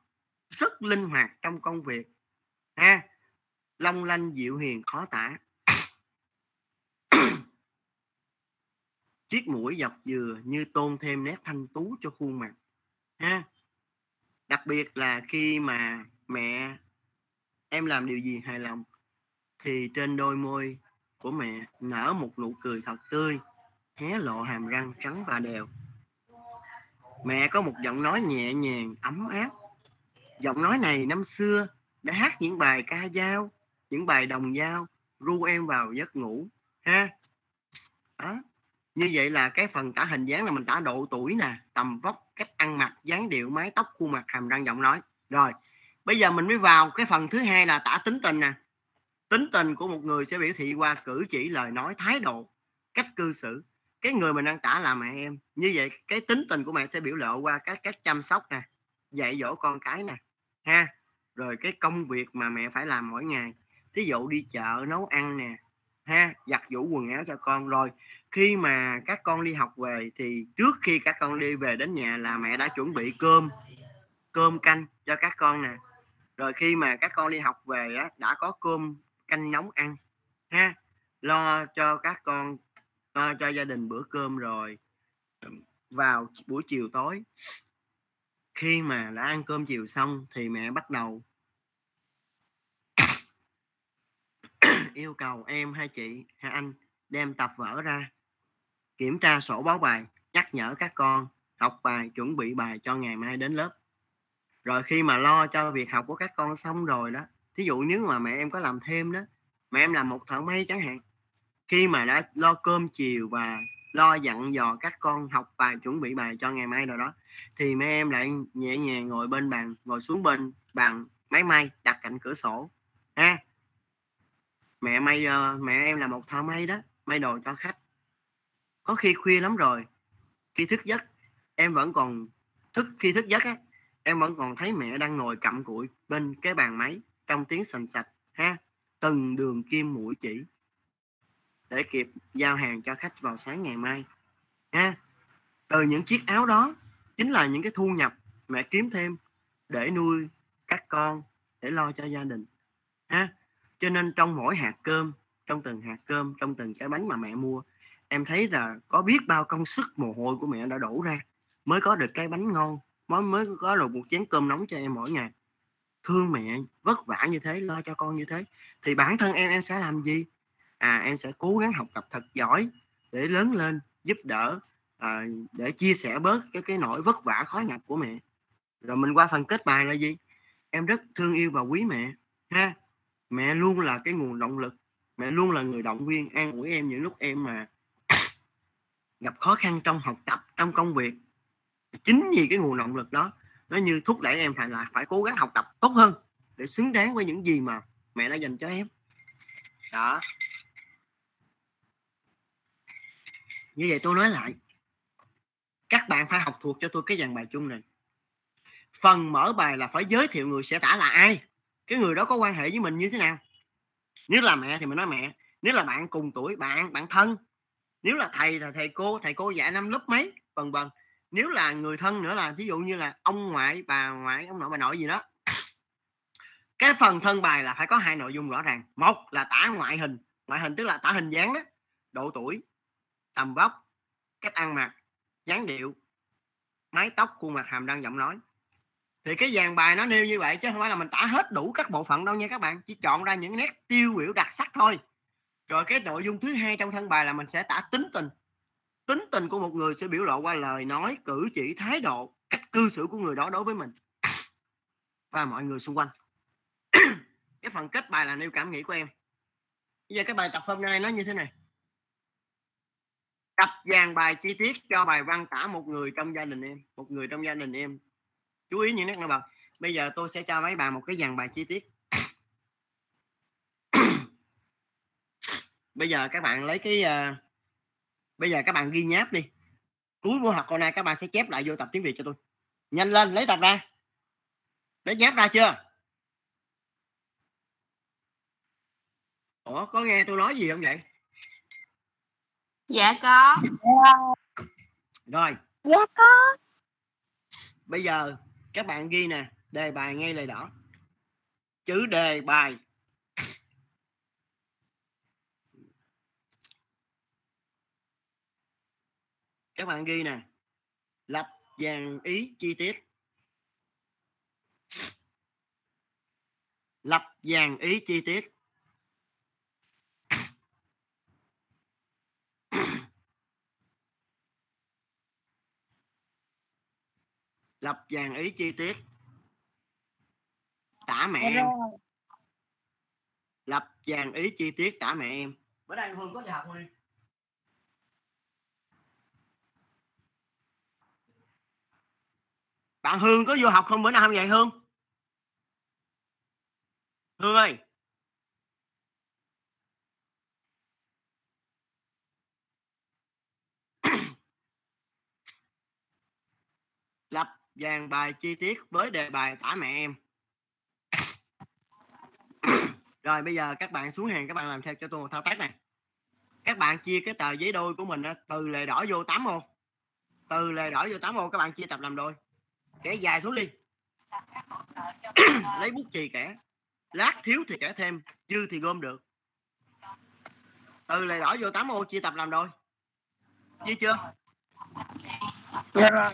rất linh hoạt trong công việc ha, long lanh dịu hiền khó tả. Chiếc mũi dọc dừa như tôn thêm nét thanh tú cho khuôn mặt ha. Đặc biệt là khi mà mẹ em làm điều gì hài lòng thì trên đôi môi của mẹ nở một nụ cười thật tươi, hé lộ hàm răng trắng và đều. Mẹ có một giọng nói nhẹ nhàng, ấm áp. Giọng nói này năm xưa đã hát những bài ca dao, những bài đồng dao, ru em vào giấc ngủ. Ha. Đó. Như vậy là cái phần tả hình dáng là mình tả độ tuổi nè, tầm vóc, cách ăn mặc, dáng điệu, mái tóc, khuôn mặt, hàm răng, giọng nói. Rồi, bây giờ mình mới vào cái phần thứ hai là tả tính tình nè. Tính tình của một người sẽ biểu thị qua cử chỉ, lời nói, thái độ, cách cư xử. Cái người mình đang tả là mẹ em. Như vậy cái tính tình của mẹ sẽ biểu lộ qua các cách chăm sóc nè, dạy dỗ con cái nè, ha. Rồi cái công việc mà mẹ phải làm mỗi ngày, thí dụ đi chợ, nấu ăn nè, ha, giặt giũ quần áo cho con. Rồi khi mà các con đi học về thì trước khi các con đi về đến nhà là mẹ đã chuẩn bị cơm, cơm canh cho các con nè. Rồi khi mà các con đi học về á, đã có cơm canh nóng ăn, ha, lo cho các con, lo cho gia đình bữa cơm. Rồi vào buổi chiều tối, khi mà đã ăn cơm chiều xong thì mẹ bắt đầu yêu cầu em hay chị hay anh đem tập vở ra, kiểm tra sổ báo bài, nhắc nhở các con học bài, chuẩn bị bài cho ngày mai đến lớp. Rồi khi mà lo cho việc học của các con xong rồi đó, thí dụ nếu mà mẹ em có làm thêm đó, mẹ em làm một thợ may chẳng hạn, khi mà đã lo cơm chiều và lo dặn dò các con học bài, chuẩn bị bài cho ngày mai rồi đó, thì mẹ em lại nhẹ nhàng ngồi bên bàn, ngồi xuống bên bàn máy may đặt cạnh cửa sổ, ha. Mẹ may, mẹ em là một thợ may đó, may đồ cho khách. Có khi khuya lắm rồi, khi thức giấc em vẫn còn thức khi thức giấc á, em vẫn còn thấy mẹ đang ngồi cặm cụi bên cái bàn máy trong tiếng sành sạch, ha, từng đường kim mũi chỉ để kịp giao hàng cho khách vào sáng ngày mai, ha. Từ những chiếc áo đó chính là những cái thu nhập mẹ kiếm thêm để nuôi các con, để lo cho gia đình, ha. Cho nên trong mỗi hạt cơm, trong từng hạt cơm, trong từng cái bánh mà mẹ mua, em thấy là có biết bao công sức mồ hôi của mẹ đã đổ ra mới có được cái bánh ngon, mới mới có được một chén cơm nóng cho em mỗi ngày. Thương mẹ vất vả như thế, lo cho con như thế, thì bản thân em em sẽ làm gì? À, em sẽ cố gắng học tập thật giỏi để lớn lên giúp đỡ, à, để chia sẻ bớt cái cái nỗi vất vả khó nhọc của mẹ. Rồi mình qua phần kết bài là gì? Em rất thương yêu và quý mẹ, ha. Mẹ luôn là cái nguồn động lực, mẹ luôn là người động viên, an ủi em những lúc em mà gặp khó khăn trong học tập, trong công việc. Chính vì cái nguồn động lực đó, nó như thúc đẩy em phải là phải cố gắng học tập tốt hơn để xứng đáng với những gì mà mẹ đã dành cho em. Đó. Như vậy tôi nói lại, các bạn phải học thuộc cho tôi cái dàn bài chung này. Phần mở bài là phải giới thiệu người sẽ tả là ai, cái người đó có quan hệ với mình như thế nào. Nếu là mẹ thì mình nói mẹ, nếu là bạn cùng tuổi, bạn, bạn thân, nếu là thầy là thầy cô, thầy cô dạy năm lớp mấy, vân vân. Nếu là người thân nữa là thí dụ như là ông ngoại, bà ngoại, ông nội, bà nội gì đó. Cái phần thân bài là phải có hai nội dung rõ ràng. Một là tả ngoại hình, ngoại hình tức là tả hình dáng đó, độ tuổi, tầm vóc, cách ăn mặc, dáng điệu, mái tóc, khuôn mặt, hàm răng, giọng nói. Thì cái dàn bài nó nêu như vậy chứ không phải là mình tả hết đủ các bộ phận đâu nha các bạn, chỉ chọn ra những nét tiêu biểu đặc sắc thôi. Rồi cái nội dung thứ hai trong thân bài là mình sẽ tả tính tình. Tính tình của một người sẽ biểu lộ qua lời nói, cử chỉ, thái độ, cách cư xử của người đó đối với mình và mọi người xung quanh. Cái phần kết bài là nêu cảm nghĩ của em. Bây giờ cái bài tập hôm nay nó như thế này. Tập dàn bài chi tiết cho bài văn tả một người trong gia đình em, một người trong gia đình em. Chú ý những nét nổi bật. Bây giờ tôi sẽ cho mấy bạn một cái dàn bài chi tiết. Bây giờ các bạn lấy cái uh, bây giờ các bạn ghi nháp đi. Cuối buổi học hôm nay các bạn sẽ chép lại vô tập tiếng Việt cho tôi. Nhanh lên lấy tập ra. Lấy nháp ra chưa? Ủa có nghe tôi nói gì không vậy? Dạ có. Rồi. Dạ có. Bây giờ các bạn ghi nè, đề bài ngay lời đỏ. Chữ đề bài. Các bạn ghi nè, lập dàn ý chi tiết. Lập dàn ý chi tiết. Lập dàn ý chi tiết. Tả mẹ em. Lập dàn ý chi tiết tả mẹ em. Bữa nay Hương có đi học không em? Bạn Hương có vô học không bữa nay không vậy Hương? Hương ơi. Lập dàn bài chi tiết với đề bài tả mẹ em. Rồi bây giờ các bạn xuống hàng, các bạn làm theo cho tôi một thao tác này. Các bạn chia cái tờ giấy đôi của mình từ lề đỏ vô tám ô. Từ lề đỏ vô tám ô các bạn chia tập làm đôi. Kẻ dài xuống đi. Lấy bút chì kẻ. Lát thiếu thì kẻ thêm, dư thì gom được. Từ lề đỏ vô tám ô chia tập làm đôi. Chia chưa? Dạ rồi.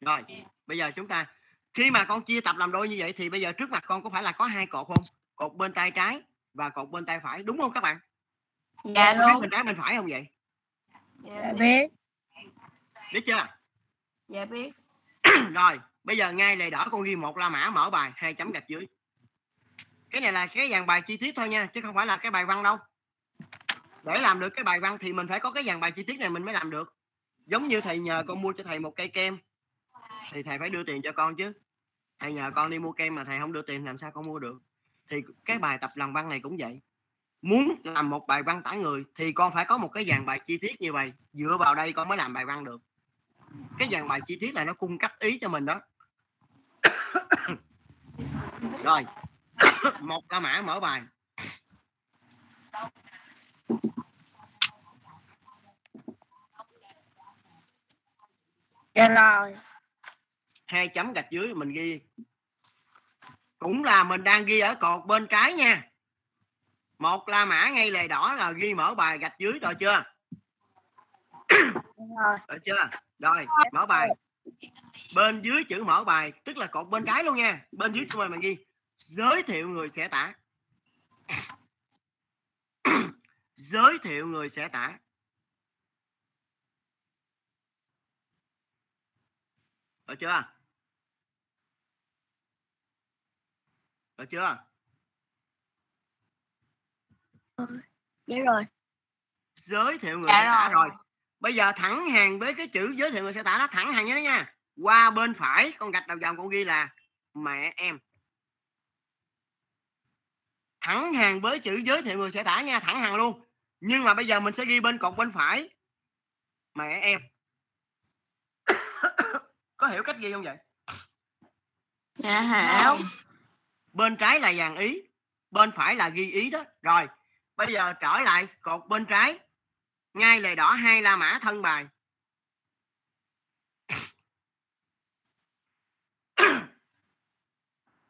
Rồi, bây giờ chúng ta khi mà con chia tập làm đôi như vậy thì bây giờ trước mặt con có phải là có hai cột không? Cột bên tay trái và cột bên tay phải, đúng không các bạn? Dạ luôn. Bên trái bên phải không vậy? Dạ biết. Biết chưa? Dạ biết. Rồi, bây giờ ngay lề đỏ con ghi một la mã mở bài, hai chấm gạch dưới. Cái này là cái dàn bài chi tiết thôi nha, chứ không phải là cái bài văn đâu. Để làm được cái bài văn thì mình phải có cái dàn bài chi tiết này mình mới làm được. Giống như thầy nhờ con mua cho thầy một cây kem thì thầy phải đưa tiền cho con chứ. Thầy nhờ con đi mua kem mà thầy không đưa tiền làm sao con mua được. Thì cái bài tập làm văn này cũng vậy. Muốn làm một bài văn tả người thì con phải có một cái dàn bài chi tiết như vậy. Dựa vào đây con mới làm bài văn được. Cái dàn bài chi tiết này nó cung cấp ý cho mình đó. Rồi. Một la mã mở bài. Dạ rồi. Hai chấm gạch dưới mình ghi. Cũng là mình đang ghi ở cột bên trái nha. Một la mã ngay lề đỏ là ghi mở bài gạch dưới rồi chưa? Rồi. Rồi chưa? Rồi, mở bài. Bên dưới chữ mở bài tức là cột bên trái luôn nha. Bên dưới của mình mình ghi giới thiệu người sẽ tả. Giới thiệu người sẽ tả. Rồi chưa? Được chưa? Dạ rồi. Giới thiệu người dạ sẽ tả rồi. rồi. Bây giờ thẳng hàng với cái chữ giới thiệu người sẽ tả, nó thẳng hàng với nó nha. Qua bên phải con gạch đầu dòng con ghi là mẹ em. Thẳng hàng với chữ giới thiệu người sẽ tả nha, thẳng hàng luôn. Nhưng mà bây giờ mình sẽ ghi bên cột bên phải mẹ em. Có hiểu cách ghi không vậy? Dạ hiểu. Bên trái là dàn ý, bên phải là ghi ý đó. Rồi, bây giờ trở lại cột bên trái. Ngay lề đỏ hai la mã thân bài.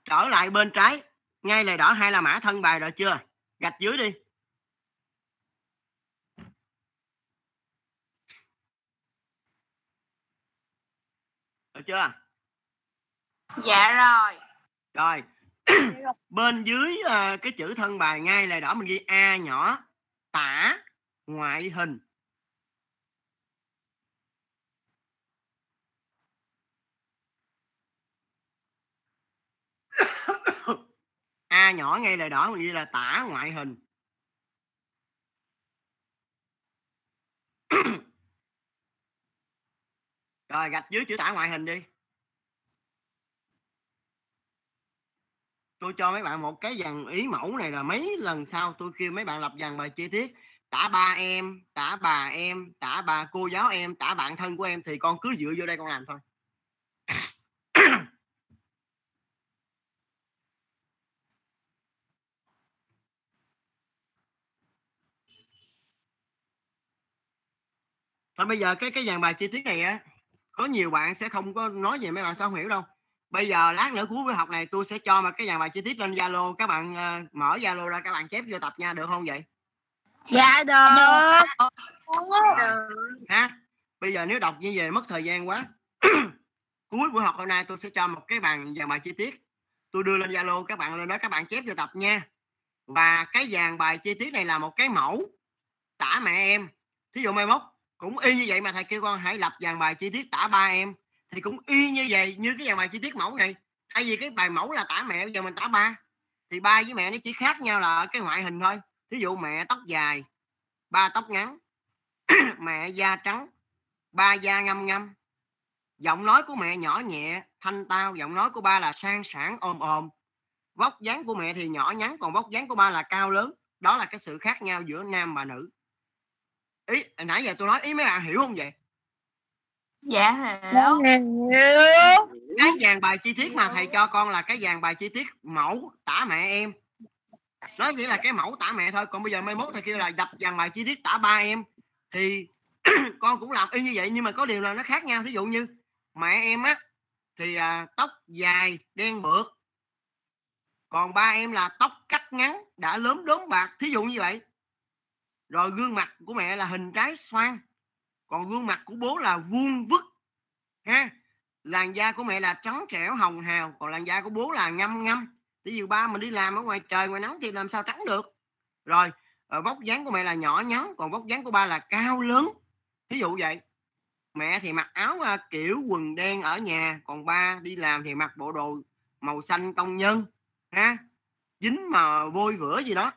Trở lại bên trái, ngay lề đỏ hai la mã thân bài rồi chưa? Gạch dưới đi. Được chưa? Dạ rồi. Rồi. Bên dưới uh, cái chữ thân bài ngay là đỏ mình ghi A nhỏ tả ngoại hình. A nhỏ ngay là đỏ mình ghi là tả ngoại hình. Rồi gạch dưới chữ tả ngoại hình đi. Tôi cho mấy bạn một cái dàn ý mẫu này là mấy lần sau tôi kêu mấy bạn lập dàn bài chi tiết tả ba em, tả bà em, tả bà cô giáo em, tả bạn thân của em thì con cứ dựa vô đây con làm thôi. Thôi bây giờ cái cái dàn bài chi tiết này á, có nhiều bạn sẽ không có nói gì mấy bạn sẽ không hiểu đâu. Bây giờ lát nữa cuối buổi học này tôi sẽ cho mà cái dàn bài chi tiết lên Zalo, các bạn uh, mở Zalo ra các bạn chép vô tập nha, được không vậy? Dạ được. Rồi. Ha. Bây giờ nếu đọc như vậy mất thời gian quá. Cuối buổi học hôm nay tôi sẽ cho một cái bàn dàn bài chi tiết. Tôi đưa lên Zalo các bạn lên đó các bạn chép vô tập nha. Và cái dàn bài chi tiết này là một cái mẫu tả mẹ em. Thí dụ mai mốt cũng y như vậy mà thầy kêu con hãy lập dàn bài chi tiết tả ba em, thì cũng y như vậy, như cái dàn bài chi tiết mẫu này. Tại vì cái bài mẫu là tả mẹ, bây giờ mình tả ba, thì ba với mẹ nó chỉ khác nhau là ở cái ngoại hình thôi. Ví dụ mẹ tóc dài, ba tóc ngắn, mẹ da trắng, ba da ngăm ngăm. Giọng nói của mẹ nhỏ nhẹ, thanh tao. Giọng nói của ba là sang sảng, ồm ồm. Vóc dáng của mẹ thì nhỏ nhắn, còn vóc dáng của ba là cao lớn. Đó là cái sự khác nhau giữa nam và nữ. Ý, nãy giờ tôi nói ý mấy bạn hiểu không vậy? Dạ hiểu. Cái dàn bài chi tiết mà thầy cho con là cái dàn bài chi tiết mẫu tả mẹ em. Nó chỉ là cái mẫu tả mẹ thôi. Còn bây giờ mai mốt thầy kêu là đập dàn bài chi tiết tả ba em. Thì con cũng làm y như vậy, nhưng mà có điều là nó khác nhau. Thí dụ như mẹ em á thì à, tóc dài đen mượt, còn ba em là tóc cắt ngắn đã lốm đốm bạc, thí dụ như vậy. Rồi gương mặt của mẹ là hình trái xoan, còn gương mặt của bố là vuông vức ha. Làn da của mẹ là trắng trẻo hồng hào, còn làn da của bố là ngăm ngăm. Ví dụ ba mình đi làm ở ngoài trời ngoài nắng thì làm sao trắng được. Rồi vóc dáng của mẹ là nhỏ nhắn, còn vóc dáng của ba là cao lớn, thí dụ vậy. Mẹ thì mặc áo kiểu quần đen ở nhà, còn ba đi làm thì mặc bộ đồ màu xanh công nhân ha, dính mà vôi vữa gì đó.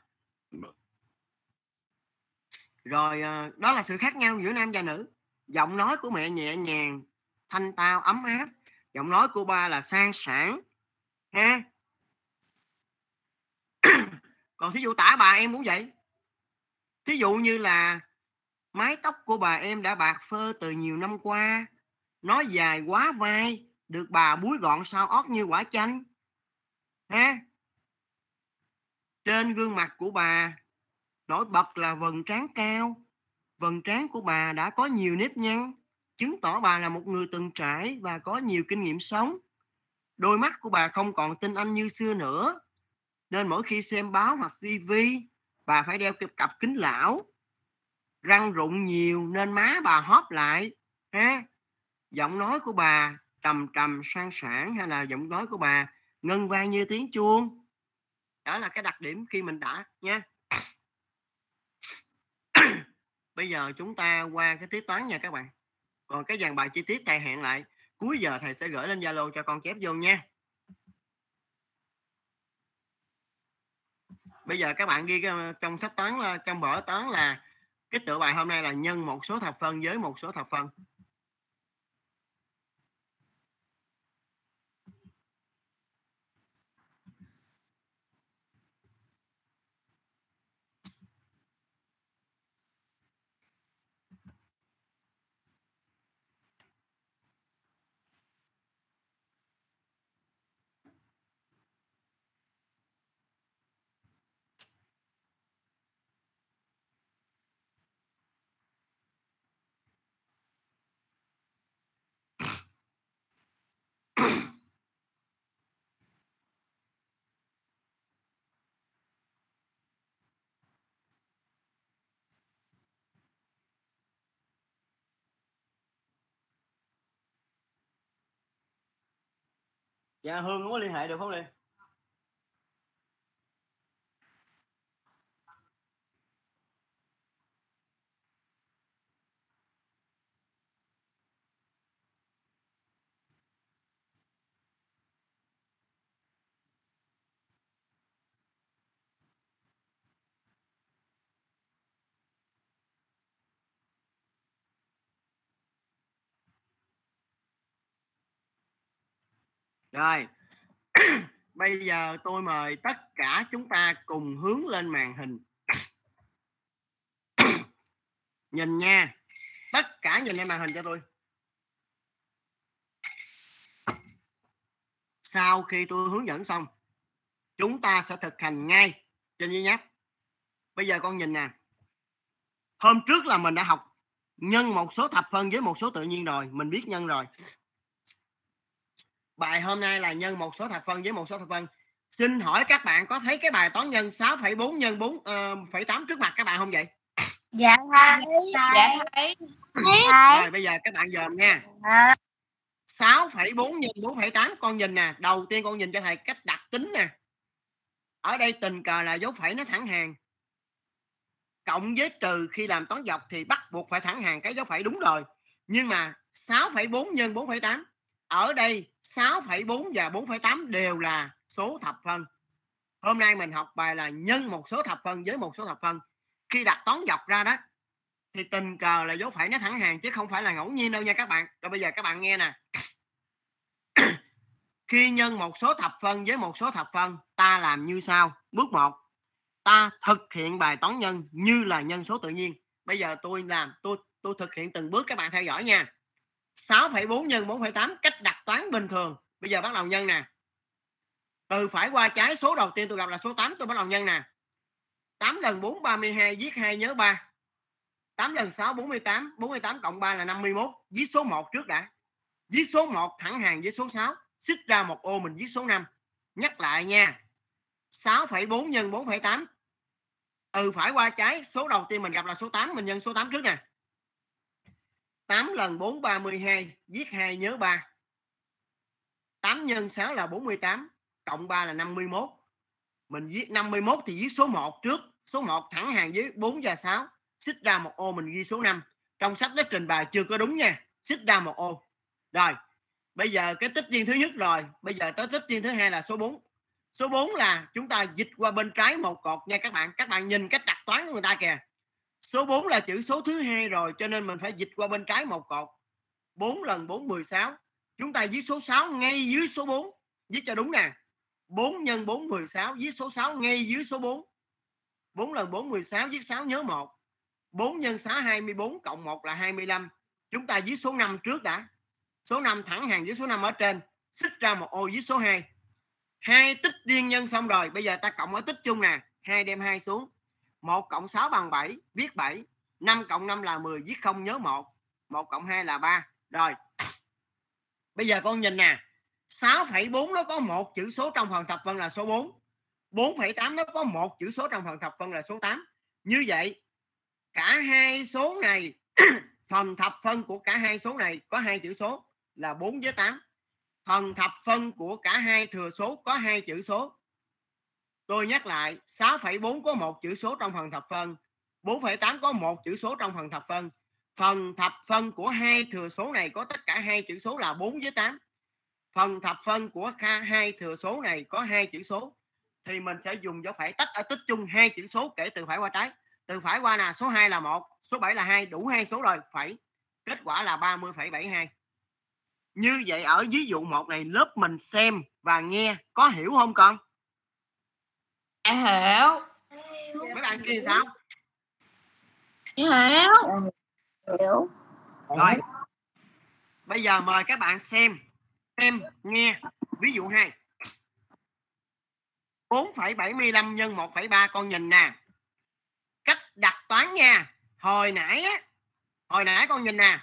Rồi đó là sự khác nhau giữa nam và nữ. Giọng nói của mẹ nhẹ nhàng, thanh tao, ấm áp. Giọng nói của ba là sang sảng ha. Còn thí dụ tả bà em cũng vậy. Thí dụ như là mái tóc của bà em đã bạc phơ từ nhiều năm qua, nó dài quá vai, được bà búi gọn sao ót như quả chanh ha. Trên gương mặt của bà nổi bật là vầng trán cao. Vầng trán của bà đã có nhiều nếp nhăn, chứng tỏ bà là một người từng trải và có nhiều kinh nghiệm sống. Đôi mắt của bà không còn tinh anh như xưa nữa, nên mỗi khi xem báo hoặc tivi, bà phải đeo cặp kính lão. Răng rụng nhiều nên má bà hóp lại ha. Giọng nói của bà trầm trầm sang sảng, hay là giọng nói của bà ngân vang như tiếng chuông. Đó là cái đặc điểm khi mình đã nha. Bây giờ chúng ta qua cái tiết toán nha các bạn. Còn cái dàn bài chi tiết thầy hẹn lại cuối giờ thầy sẽ gửi lên Zalo cho con chép vô nha. Bây giờ các bạn ghi trong sách toán, trong vở toán là cái tựa bài hôm nay là nhân một số thập phân với một số thập phân. Dạ Hương có liên hệ được không Liên? Rồi, bây giờ tôi mời tất cả chúng ta cùng hướng lên màn hình. Nhìn nha, tất cả nhìn lên màn hình cho tôi. Sau khi tôi hướng dẫn xong, chúng ta sẽ thực hành ngay trên giấy nháp. Bây giờ con nhìn nè. Hôm trước là mình đã học nhân một số thập phân với một số tự nhiên rồi, mình biết nhân rồi. Bài hôm nay là nhân một số thập phân với một số thập phân. Xin hỏi các bạn có thấy cái bài toán nhân sáu phẩy bốn nhân bốn phẩy tám trước mặt các bạn không vậy? Dạ thầy. Dạ thầy. Rồi bây giờ các bạn dòm nha. sáu phẩy bốn nhân bốn phẩy tám, con nhìn nè, đầu tiên con nhìn cho thầy cách đặt tính nè. Ở đây tình cờ là dấu phẩy nó thẳng hàng. Cộng với trừ khi làm toán dọc thì bắt buộc phải thẳng hàng cái dấu phẩy, đúng rồi. Nhưng mà sáu phẩy bốn nhân bốn phẩy tám Ở đây sáu phẩy bốn và bốn phẩy tám đều là số thập phân. Hôm nay mình học bài là nhân một số thập phân với một số thập phân. Khi đặt toán dọc ra đó thì tình cờ là dấu phẩy nó thẳng hàng chứ không phải là ngẫu nhiên đâu nha các bạn. Rồi bây giờ các bạn nghe nè. Khi nhân một số thập phân với một số thập phân, ta làm như sau. Bước một, ta thực hiện bài toán nhân như là nhân số tự nhiên. Bây giờ tôi làm, tôi tôi thực hiện từng bước, các bạn theo dõi nha. sáu phẩy bốn nhân bốn phẩy tám, cách đặt toán bình thường. Bây giờ bắt đầu nhân nè. Từ phải qua trái, số đầu tiên tôi gặp là số tám, tôi bắt đầu nhân nè. tám lần bốn, ba mươi hai, viết hai nhớ ba. tám lần sáu, bốn mươi tám, bốn mươi tám cộng ba là năm mươi mốt, viết số một trước đã. Viết số một thẳng hàng với số sáu, xích ra một ô mình viết số năm. Nhắc lại nha. sáu phẩy bốn nhân bốn phẩy tám. Từ phải qua trái, số đầu tiên mình gặp là số tám, mình nhân số tám trước nè. tám lần bốn, ba mươi hai, viết hai nhớ ba. tám nhân sáu là bốn mươi tám, cộng ba là năm mươi mốt. Mình viết năm mươi mốt thì viết số một trước. Số một thẳng hàng với bốn và sáu, xích ra một ô mình ghi số năm. Trong sách nó trình bày chưa có đúng nha, xích ra một ô. Rồi, bây giờ cái tích riêng thứ nhất rồi, bây giờ tới tích riêng thứ hai là số bốn. Số bốn là chúng ta dịch qua bên trái một cột nha các bạn. Các bạn nhìn cách đặt toán của người ta kìa. Số bốn là chữ số thứ hai rồi, cho nên mình phải dịch qua bên trái một cột. bốn lần bốn, mười sáu. Chúng ta viết số sáu ngay dưới số bốn. Viết cho đúng nè. bốn nhân bốn, mười sáu. Viết số sáu ngay dưới số bốn. bốn lần bốn, mười sáu. Viết sáu nhớ một. bốn nhân sáu, hai mươi bốn. Cộng một là hai mươi lăm. Chúng ta viết số năm trước đã. Số năm thẳng hàng với số năm ở trên. Xích ra một ô viết số hai. hai tích riêng nhân xong rồi. Bây giờ ta cộng ở tích chung nè. hai đem hai xuống. một cộng sáu bằng bảy, viết bảy. năm cộng năm là mười, viết không nhớ một. một cộng hai là ba. Rồi. Bây giờ con nhìn nè. sáu phẩy bốn nó có một chữ số trong phần thập phân là số bốn. bốn phẩy tám nó có một chữ số trong phần thập phân là số tám. Như vậy, cả hai số này, phần thập phân của cả hai số này có hai chữ số là bốn với tám. Phần thập phân của cả hai thừa số có hai chữ số. Tôi nhắc lại, sáu phẩy bốn có một chữ số trong phần thập phân, bốn phẩy tám có một chữ số trong phần thập phân. Phần thập phân của hai thừa số này có tất cả hai chữ số là bốn với tám. Phần thập phân của hai thừa số này có hai chữ số. Thì mình sẽ dùng dấu phẩy tách ở tích chung hai chữ số kể từ phải qua trái. Từ phải qua là số hai là một, số bảy là hai, đủ hai số rồi, phẩy. Kết quả là ba mươi phẩy bảy mươi hai. Như vậy ở ví dụ một này lớp mình xem và nghe có hiểu không con? Em hiểu. Mấy bạn kia sao? Em hiểu. Hiểu. Rồi. Bây giờ mời các bạn xem, xem nghe ví dụ hai. bốn phẩy bảy mươi lăm nhân một phẩy ba, con nhìn nè. Cách đặt toán nha. Hồi nãy á, hồi nãy con nhìn nè.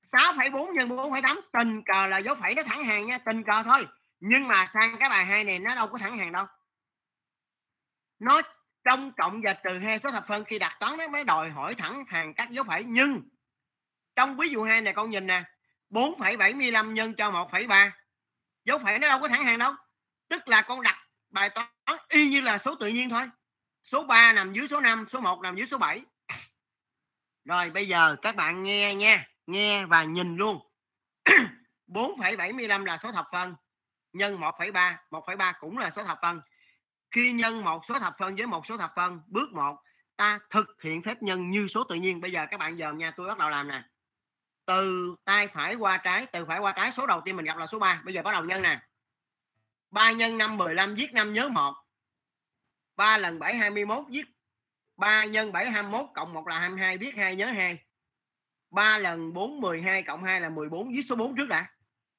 sáu phẩy bốn nhân bốn phẩy tám, tình cờ là dấu phẩy nó thẳng hàng nha, tình cờ thôi. Nhưng mà sang cái bài hai này nó đâu có thẳng hàng đâu. Nó trong cộng và trừ hai số thập phân, khi đặt toán nó mới đòi hỏi thẳng hàng các dấu phẩy. Nhưng trong ví dụ hai này con nhìn nè, bốn phẩy bảy mươi lăm nhân cho một phẩy ba, dấu phẩy nó đâu có thẳng hàng đâu. Tức là con đặt bài toán y như là số tự nhiên thôi. Số ba nằm dưới số năm, số một nằm dưới số bảy. Rồi bây giờ các bạn nghe nha, nghe và nhìn luôn. bốn phẩy bảy mươi lăm là số thập phân, nhân một phẩy ba, một phẩy ba cũng là số thập phân. Khi nhân một số thập phân với một số thập phân, bước một, ta thực hiện phép nhân như số tự nhiên. Bây giờ các bạn dòm nha, tôi bắt đầu làm nè. Từ tay phải qua trái, từ phải qua trái, số đầu tiên mình gặp là số ba. Bây giờ bắt đầu nhân nè. ba nhân năm, mười lăm, viết năm nhớ một. ba lần bảy, hai mươi mốt, viết ba nhân bảy, hai mươi mốt, cộng một là hai mươi hai, viết hai nhớ hai. ba lần bốn, mười hai, cộng hai là mười bốn, viết số bốn trước đã.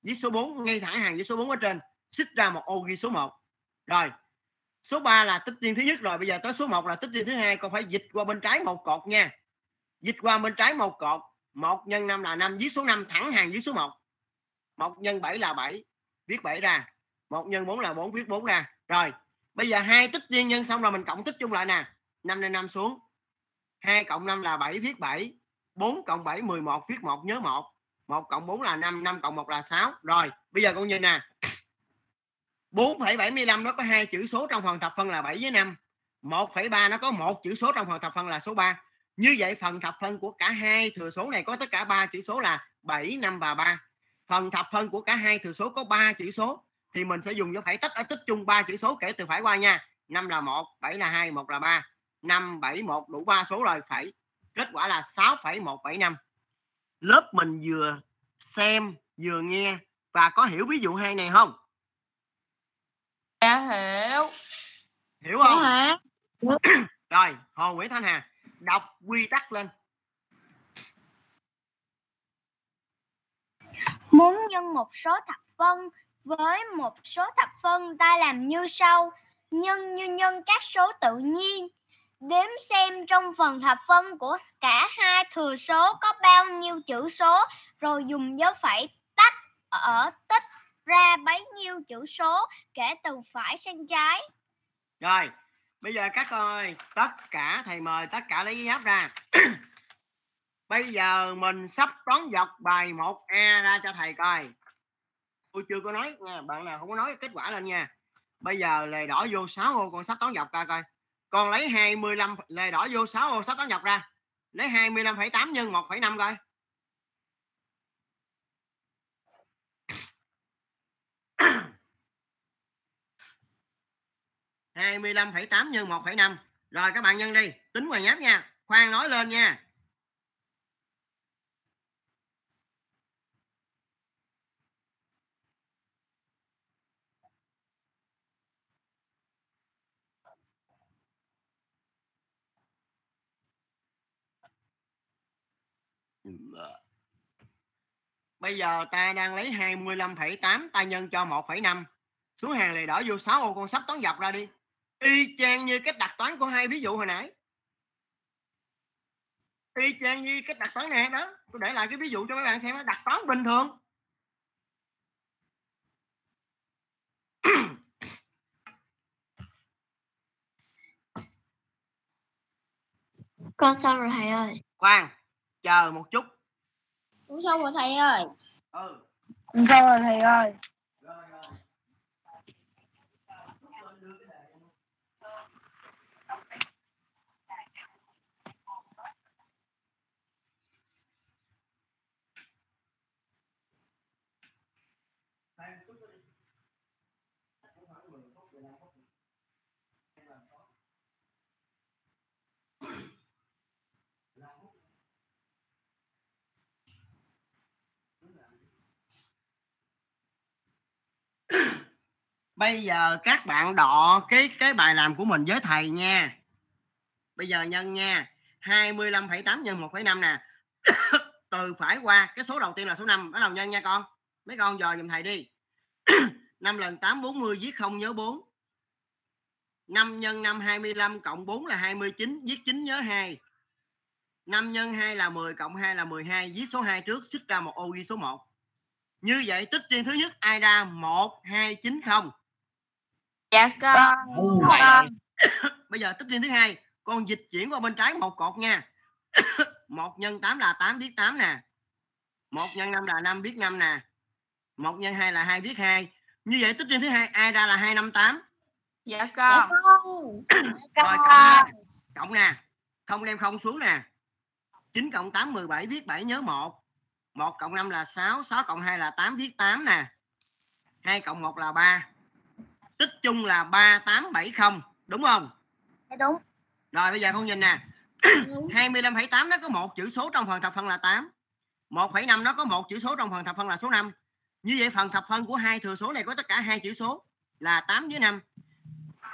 Viết số bốn ngay thẳng hàng với số bốn ở trên, xích ra một ô ghi số một. Rồi. Số ba là tích riêng thứ nhất rồi, bây giờ tới số một là tích riêng thứ hai, con phải dịch qua bên trái một cột nha. Dịch qua bên trái một cột, một nhân năm là năm, viết số năm thẳng hàng với số một. một nhân bảy là bảy, viết bảy ra. một nhân bốn là bốn, viết bốn ra. Rồi, bây giờ hai tích riêng nhân xong rồi mình cộng tích chung lại nè. năm lên năm xuống. hai cộng năm là bảy, viết bảy. bốn cộng bảy, mười một, viết một nhớ một. một cộng bốn là năm, năm cộng một là sáu. Rồi, bây giờ con nhìn nè. bốn phẩy bảy mươi lăm nó có hai chữ số trong phần thập phân là bảy với năm. một phẩy ba nó có một chữ số trong phần thập phân là số ba. Như vậy phần thập phân của cả hai thừa số này có tất cả ba chữ số là bảy, năm và ba. phần thập phân của cả hai thừa số có ba chữ số thì mình sẽ dùng dấu phẩy tách ở tích chung ba chữ số kể từ phải qua nha. Năm là một, bảy là hai, một là ba. Năm, bảy, một đủ ba số rồi, phẩy. Kết quả là sáu phẩy một bảy năm. Lớp mình vừa xem vừa nghe và có hiểu ví dụ hai này không? Đã hiểu. Hiểu không? Rồi, Hồ Nguyễn Thanh Hà đọc quy tắc lên. Muốn nhân một số thập phân với một số thập phân ta làm như sau: nhân như nhân các số tự nhiên. Đếm xem trong phần thập phân của cả hai thừa số có bao nhiêu chữ số, rồi dùng dấu phẩy tách ở tích ra bấy nhiêu chữ số kể từ phải sang trái. Rồi, bây giờ các ơi, tất cả thầy mời tất cả lấy giấy áp ra. Bây giờ mình sắp đón dọc bài một A ra cho thầy coi. Tôi chưa có nói nha, bạn nào không có nói kết quả lên nha. Bây giờ lề đỏ vô sáu ô con sắp đón dọc ra coi. Con lấy hai mươi lăm, lề đỏ vô sáu ô sắp đón dọc ra. Lấy hai mươi lăm phẩy tám nhân một phẩy năm coi. hai mươi lăm phẩy tám nhân một phẩy năm. Rồi các bạn nhân đi, tính ngoài nháp nha. Khoan nói lên nha. Bây giờ ta đang lấy hai mươi lăm phẩy tám ta nhân cho một phẩy năm. Xuống hàng lề đỏ vô sáu ô con sắp toán dọc ra đi. Y chang như cách đặt toán của hai ví dụ hồi nãy. Y chang như cách đặt toán nè đó. Tôi để lại cái ví dụ cho các bạn xem, nó đặt toán bình thường. Con xong rồi thầy ơi. Khoan, chờ một chút. Con xong rồi thầy ơi. Ừ. Con xong rồi thầy ơi. Bây giờ các bạn đọ cái cái bài làm của mình với thầy nha. Bây giờ nhân nha, hai mươi lăm phẩy tám nhân một phẩy năm nè. Từ phải qua, cái số đầu tiên là số năm, bắt đầu nhân nha con. Mấy con giờ giùm thầy đi. năm lần tám bốn mươi, viết không nhớ bốn. năm nhân năm hai mươi lăm cộng bốn là hai mươi chín, viết chín nhớ hai. năm nhân hai là mười cộng hai là mười hai, viết số hai trước, xích ra một ô ghi số một. Như vậy tích riêng thứ nhất ai ra? Một hai chín không. Dạ con. Bây giờ tích riêng thứ hai, con dịch chuyển qua bên trái một cột nha. một nhân tám là tám, viết tám nè. một nhân năm là năm, viết năm nè. một nhân hai là hai, viết hai. Như vậy tích riêng thứ hai ai ra là hai năm tám. Dạ con. Rồi cộng, cộng nè, không đem không xuống nè. chín cộng tám mười bảy, viết bảy nhớ một. một cộng năm là sáu, sáu cộng hai là tám, viết tám nè. hai cộng một là ba. Tích chung là ba tám bảy không, đúng không? Đúng. Rồi bây giờ con nhìn nè. hai mươi lăm phẩy tám nó có một chữ số trong phần thập phân là tám. một phẩy năm nó có một chữ số trong phần thập phân là số năm. Như vậy phần thập phân của hai thừa số này có tất cả hai chữ số là tám với năm.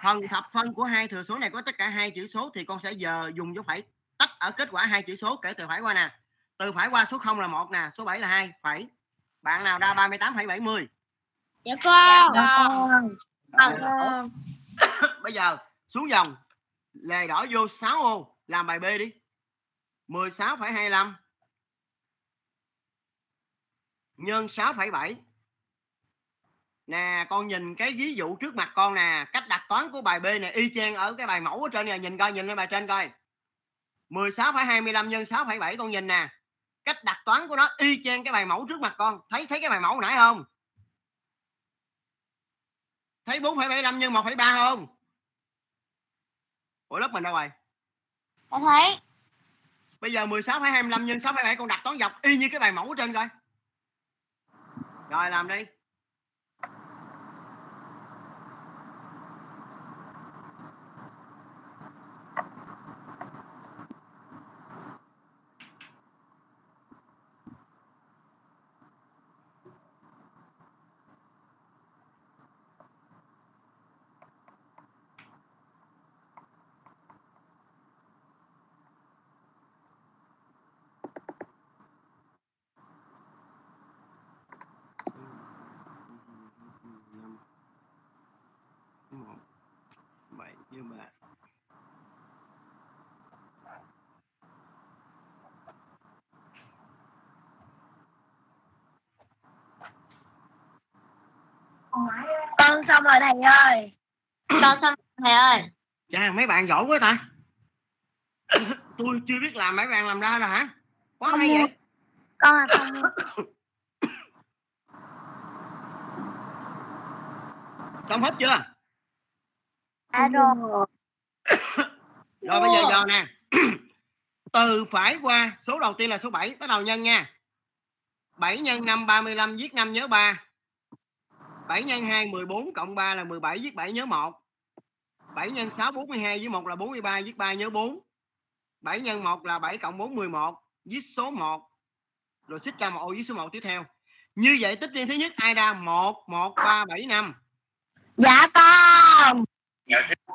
Phần thập phân của hai thừa số này có tất cả hai chữ số thì con sẽ giờ dùng dấu phẩy tách ở kết quả hai chữ số kể từ phải qua nè. Từ phải qua số không là một nè, số bảy là hai, phẩy. Bạn nào ra ba mươi tám phẩy bảy mươi? Dạ con. Dạ con. Dạ con. Bây giờ xuống dòng, lề đỏ vô sáu ô, làm bài B đi. mười sáu phẩy hai mươi lăm nhân sáu phẩy bảy. Nè, con nhìn cái ví dụ trước mặt con nè, cách đặt toán của bài B này y chang ở cái bài mẫu ở trên nè, nhìn coi, nhìn lên bài trên coi. mười sáu phẩy hai mươi lăm nhân sáu phẩy bảy, con nhìn nè. Cách đặt toán của nó y chang cái bài mẫu trước mặt con. Thấy thấy cái bài mẫu nãy không? Thấy bốn phẩy bảy mươi lăm nhân một phẩy ba không? Ủa lớp mình đâu rồi? Con thấy. Bây giờ mười sáu phẩy hai mươi lăm nhân sáu phẩy bảy con đặt toán dọc y như cái bài mẫu ở trên coi. Rồi làm đi. Nhưng mà con xong rồi thầy ơi. Con xong rồi thầy ơi. Chà, mấy bạn giỏi quá ta. Tôi chưa biết làm, mấy bạn làm ra rồi hả? Quá không hay mua. Vậy con là không mua. Xong hết chưa? À, rồi. Rồi bây giờ giờ nè. Từ phải qua, số đầu tiên là số bảy, bắt đầu nhân nha. bảy nhân năm ba mươi lăm, viết năm nhớ ba. bảy nhân hai mười bốn, cộng ba là mười bảy, viết bảy nhớ một. bảy nhân sáu bốn mươi hai, với một là bốn mươi ba, viết ba nhớ bốn. bảy nhân một là bảy cộng bốn mười một, viết số một. Rồi xích ra một ô viết số một tiếp theo. Như vậy tích riêng thứ nhất ai ra? một một ba bảy năm. Dạ con.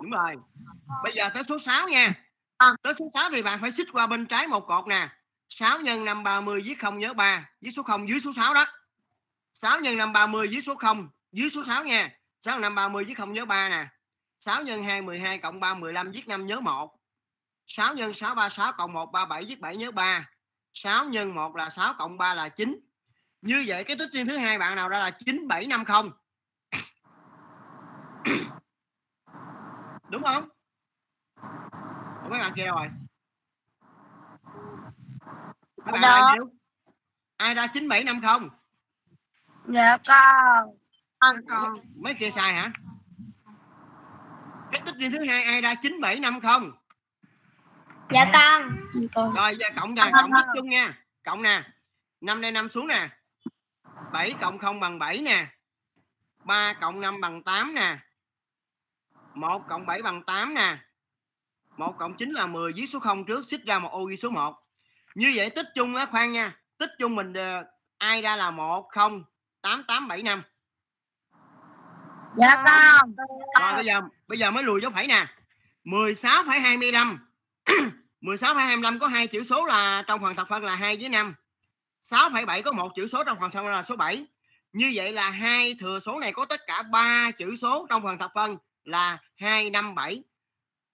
Đúng rồi. Bây giờ tới số sáu nha. Tới số sáu thì bạn phải xích qua bên trái một cột nè. sáu nhân năm ba mươi, viết không nhớ ba, viết số không dưới số sáu đó. sáu nhân năm ba mươi, viết số không dưới số sáu nha. sáu năm ba mươi, viết không nhớ ba nè. sáu nhân hai mười hai, cộng ba mười lăm, viết năm nhớ một. sáu nhân sáu ba mươi sáu, cộng một ba mươi bảy, viết bảy nhớ ba. sáu nhân một là sáu, cộng ba là chín. Như vậy cái tích riêng thứ hai bạn nào ra là chín bảy năm không. Đúng không? Ủa, mấy bạn kia đâu rồi? Mấy bạn ai ra chín bảy năm không? Dạ con. Con. Mấy kia sai hả? Cái tích riêng thứ hai ai ra chín bảy năm không? Dạ con. Rồi giờ cộng rồi, cộng tích chung nha. Cộng nè. năm đây năm xuống nè. bảy cộng không bằng bảy nè. ba cộng năm bằng tám nè. một cộng bảy bằng tám nè. một cộng chín là mười, viết số không trước, xích ra một ô ghi số một. Như vậy tích chung á, khoan nha, tích chung mình đờ, ai ra là một không tám tám bảy năm. Dạ con. Rồi bây giờ bây giờ mới lùi dấu phẩy nè. mười sáu phẩy hai mươi lăm. mười sáu phẩy hai mươi lăm có hai chữ số là trong phần thập phân là hai với năm. sáu phẩy bảy có một chữ số trong phần thập phân là số bảy. Như vậy là hai thừa số này có tất cả ba chữ số trong phần thập phân là hai năm bảy.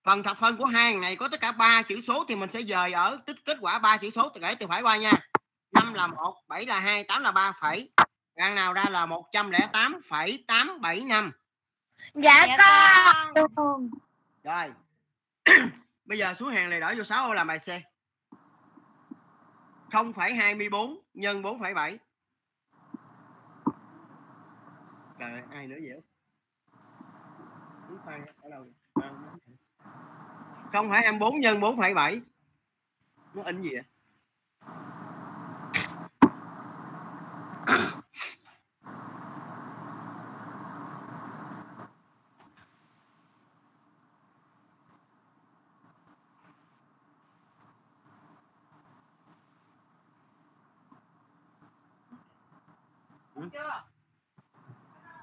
Phần thập phân của hai này có tất cả ba chữ số thì mình sẽ dời ở tích kết quả ba chữ số để từ phải qua nha. năm là một, bảy là hai, tám là ba phẩy. Bạn nào ra là một trăm lẻ tám phẩy tám bảy năm. Dạ con. Rồi. Bây giờ xuống hàng này đổi vô sáu ô làm bài C. không phẩy hai mươi bốn nhân bốn phẩy bảy. Trời, ai nữa vậy? Không phải hai mươi bốn nhân bốn phẩy bảy. Nó in gì vậy?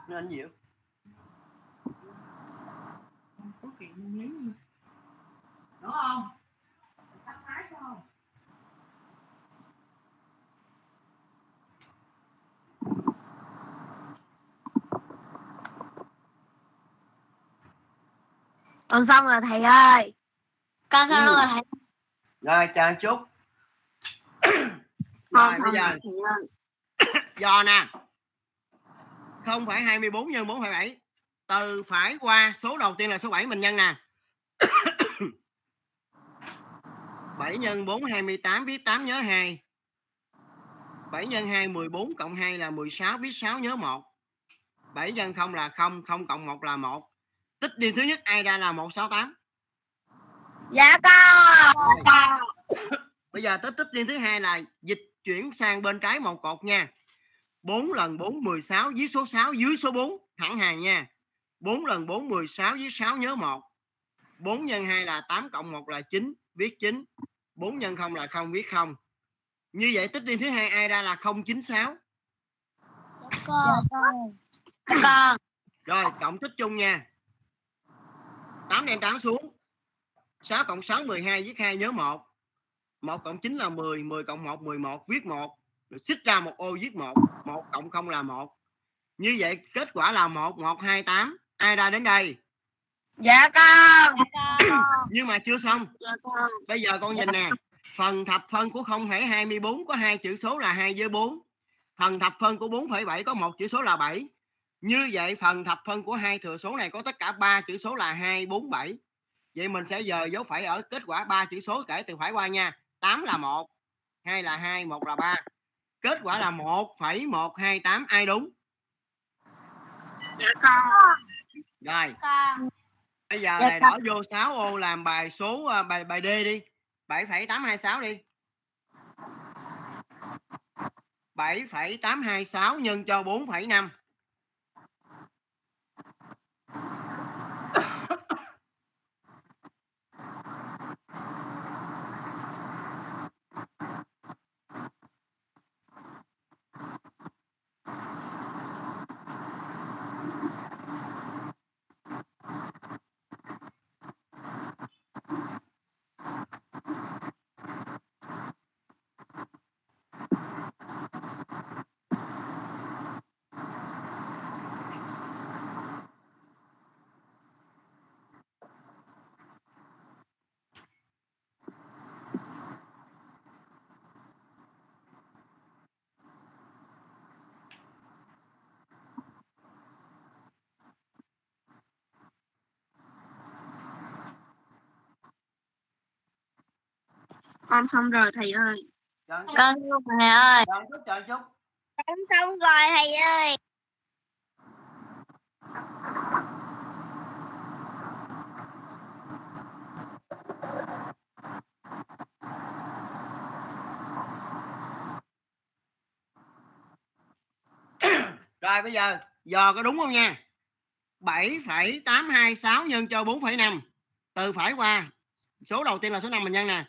Nó in gì vậy? Đúng không? Tắt máy không? Con xong rồi thầy ơi. Con xong ừ. rồi thầy. Rồi chờ một chút. Rồi bây giờ giờ nè. không phẩy hai mươi bốn nhân bốn phẩy bảy. Từ phải qua, số đầu tiên là số bảy mình nhân nè. bảy nhân bốn hai mươi tám, viết tám nhớ hai. bảy nhân hai mười bốn, cộng hai là mười sáu, viết sáu nhớ một. bảy nhân không là không, không cộng một là một. Tích điền thứ nhất ai ra là một sáu tám. Dạ con. Bây giờ tích tích điền thứ hai là dịch chuyển sang bên trái một cột nha. bốn lần bốn mười sáu dưới số sáu dưới số bốn thẳng hàng nha. bốn lần bốn mười sáu dưới sáu nhớ một. bốn nhân hai là tám cộng một là chín, viết chín. bốn nhân không là không, viết không. Như vậy tích đi thứ hai ai ra là không chín sáu. Con. Con. Rồi, cộng tích chung nha. tám đem tám xuống. sáu cộng sáu mười hai, viết hai nhớ một. một cộng chín là mười, mười cộng một mười một, viết một. Rồi xích ra một ô viết một, một cộng không là một. Như vậy kết quả là một một hai tám. Ai ra đến đây? Dạ con. Nhưng mà chưa xong. Dạ con. Bây giờ con nhìn nè, phần thập phân của không phẩy hai mươi bốn có hai chữ số là hai với bốn. Phần thập phân của bốn phẩy bảy có một chữ số là bảy. Như vậy phần thập phân của hai thừa số này có tất cả ba chữ số là hai, bốn, bảy. Vậy mình sẽ dời dấu phẩy ở kết quả ba chữ số kể từ phải qua nha. tám là một, hai là hai, một là ba. Kết quả là một phẩy một hai tám. Ai đúng? Dạ con. Rồi. Bây giờ này đỏ vô sáu ô làm bài số bài bài D đi. bảy phẩy tám hai sáu đi. bảy phẩy tám hai sáu nhân cho bốn phẩy năm. Con xong rồi thầy ơi. Con xong rồi thầy ơi. Con xong rồi thầy ơi. Rồi bây giờ giờ có đúng không nha. bảy phẩy tám hai sáu nhân cho bốn phẩy năm. Từ phải qua. Số đầu tiên là số năm mình nhân nè.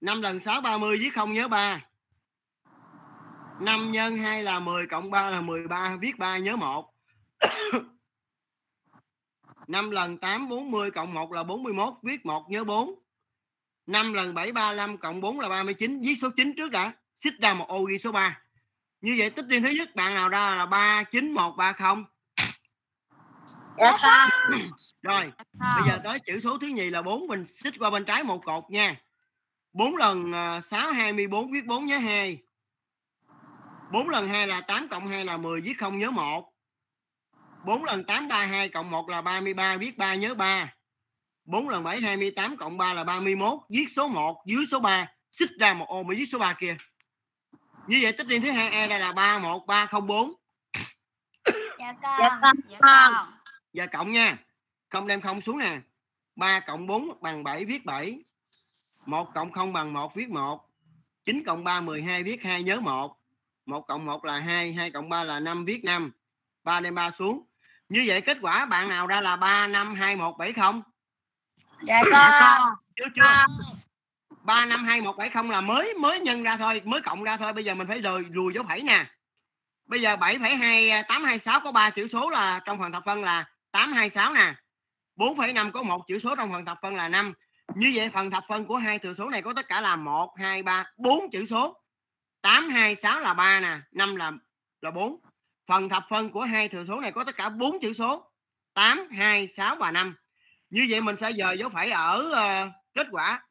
năm lần sáu ba mươi, viết không nhớ ba. năm nhân hai là mười cộng ba là mười ba, viết ba nhớ một. năm lần tám bốn mươi cộng một là bốn mươi mốt, viết một nhớ bốn. năm lần bảy ba mươi lăm cộng bốn là ba mươi chín, viết số chín trước đã, xích ra một ô ghi số ba. Như vậy tích riêng thứ nhất bạn nào ra là ba chín một ba không. Rồi, bây giờ tới chữ số thứ nhì là bốn, mình xích qua bên trái một cột nha. bốn lần sáu hai mươi bốn, viết bốn nhớ hai. bốn lần hai là tám cộng hai là mười, viết không nhớ một. bốn lần tám ba mươi hai cộng một là ba mươi ba, viết ba nhớ ba. bốn lần bảy hai mươi tám cộng ba là ba mươi mốt, viết số một dưới số ba, xích ra một ô mới viết số ba kia. Như vậy tích riêng thứ hai e đây là ba một ba không bốn. Dạ con. Dạ con. Dạ con. Giờ cộng nha. Không đem không xuống nè. ba cộng bốn bằng bảy, viết bảy. một cộng không bằng một, viết một. chín cộng ba, mười hai, viết hai nhớ một. một cộng một là hai, hai cộng ba là năm, viết năm. ba đem ba xuống. Như vậy kết quả bạn nào ra là ba năm hai một bảy không? Dạ con. Chưa chưa. ba năm hai một bảy không là mới mới nhân ra thôi, mới cộng ra thôi. Bây giờ mình phải rồi lùi dấu phẩy nè. Bây giờ bảy phẩy hai tám hai sáu có ba chữ số là trong phần thập phân là tám hai sáu nè. bốn phẩy năm có một chữ số trong phần thập phân là năm. Như vậy phần thập phân của hai thừa số này có tất cả là một, hai, ba, bốn chữ số. tám, hai, sáu là ba nè, năm là, là bốn. Phần thập phân của hai thừa số này có tất cả bốn chữ số. tám, hai, sáu và năm. Như vậy mình sẽ dời dấu phẩy ở uh, kết quả.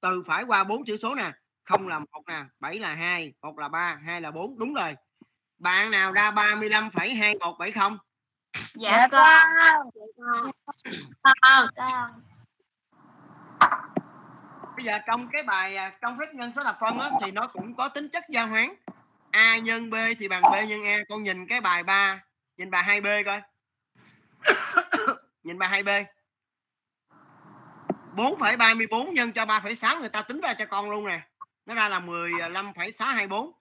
Từ phải qua bốn chữ số nè. không là một nè, bảy là hai, một là ba, hai là bốn. Đúng rồi. Bạn nào ra ba mươi lăm phẩy hai một bảy không? Dạ con. Dạ con. Bây giờ trong cái bài trong phép nhân số thập phân á, thì nó cũng có tính chất giao hoán. A nhân B thì bằng B nhân A. Con nhìn cái bài ba, nhìn bài hai B coi. Nhìn bài hai B. bốn phẩy ba mươi bốn nhân cho ba phẩy sáu người ta tính ra cho con luôn nè. Nó ra là mười lăm phẩy sáu hai bốn.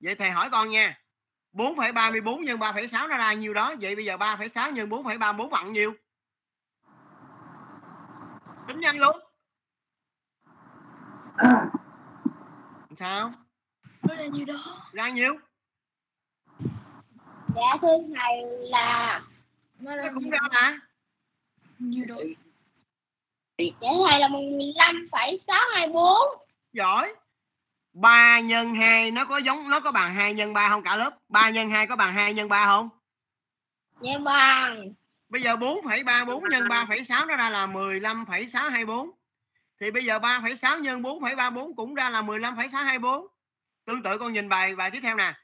Vậy thầy hỏi con nha. bốn phẩy ba mươi bốn nhân ba phẩy sáu nó ra nhiêu đó. Vậy bây giờ ba phẩy sáu nhân bốn phẩy ba mươi bốn bằng nhiêu? Tính nhanh luôn. Sao? Nó ra nhiêu đó? Ra nhiêu? Dạ thứ này là nó, nó cũng ra hả? Nhiêu đó? Dạ này là mười lăm phẩy sáu hai bốn. Giỏi. ba nhân hai nó có giống, nó có bằng hai nhân ba không cả lớp? ba nhân hai có bằng hai nhân ba không? Dạ bằng. Bây giờ bốn phẩy ba mươi bốn nhân ba phẩy sáu nó ra là mười lăm phẩy sáu hai bốn. Thì bây giờ ba phẩy sáu nhân bốn phẩy ba mươi bốn cũng ra là mười lăm phẩy sáu hai bốn. Tương tự con nhìn bài bài tiếp theo nè.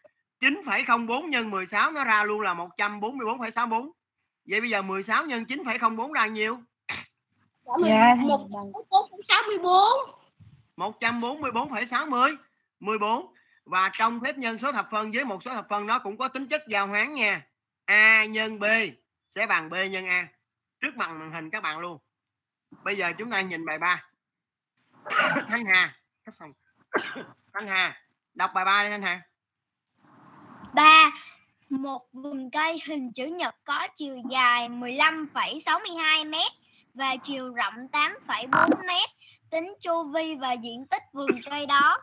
chín phẩy không bốn nhân mười sáu nó ra luôn là một trăm bốn mươi bốn phẩy sáu mươi bốn. Vậy bây giờ mười sáu nhân chín phẩy không bốn ra nhiêu? Dạ một trăm bốn mươi bốn phẩy sáu mươi bốn. một trăm bốn mươi bốn phẩy sáu mươi, mười bốn. Và trong phép nhân số thập phân với một số thập phân nó cũng có tính chất giao hoán nha. A nhân B sẽ bằng B nhân A. Trước mặt màn hình các bạn luôn. Bây giờ chúng ta nhìn bài ba. Thanh Hà, Thanh Hà, đọc bài ba đi Thanh Hà. ba. Một vùng cây hình chữ nhật có chiều dài mười lăm phẩy sáu mươi hai mét và chiều rộng tám phẩy bốn mét. Tính chu vi và diện tích vườn cây đó.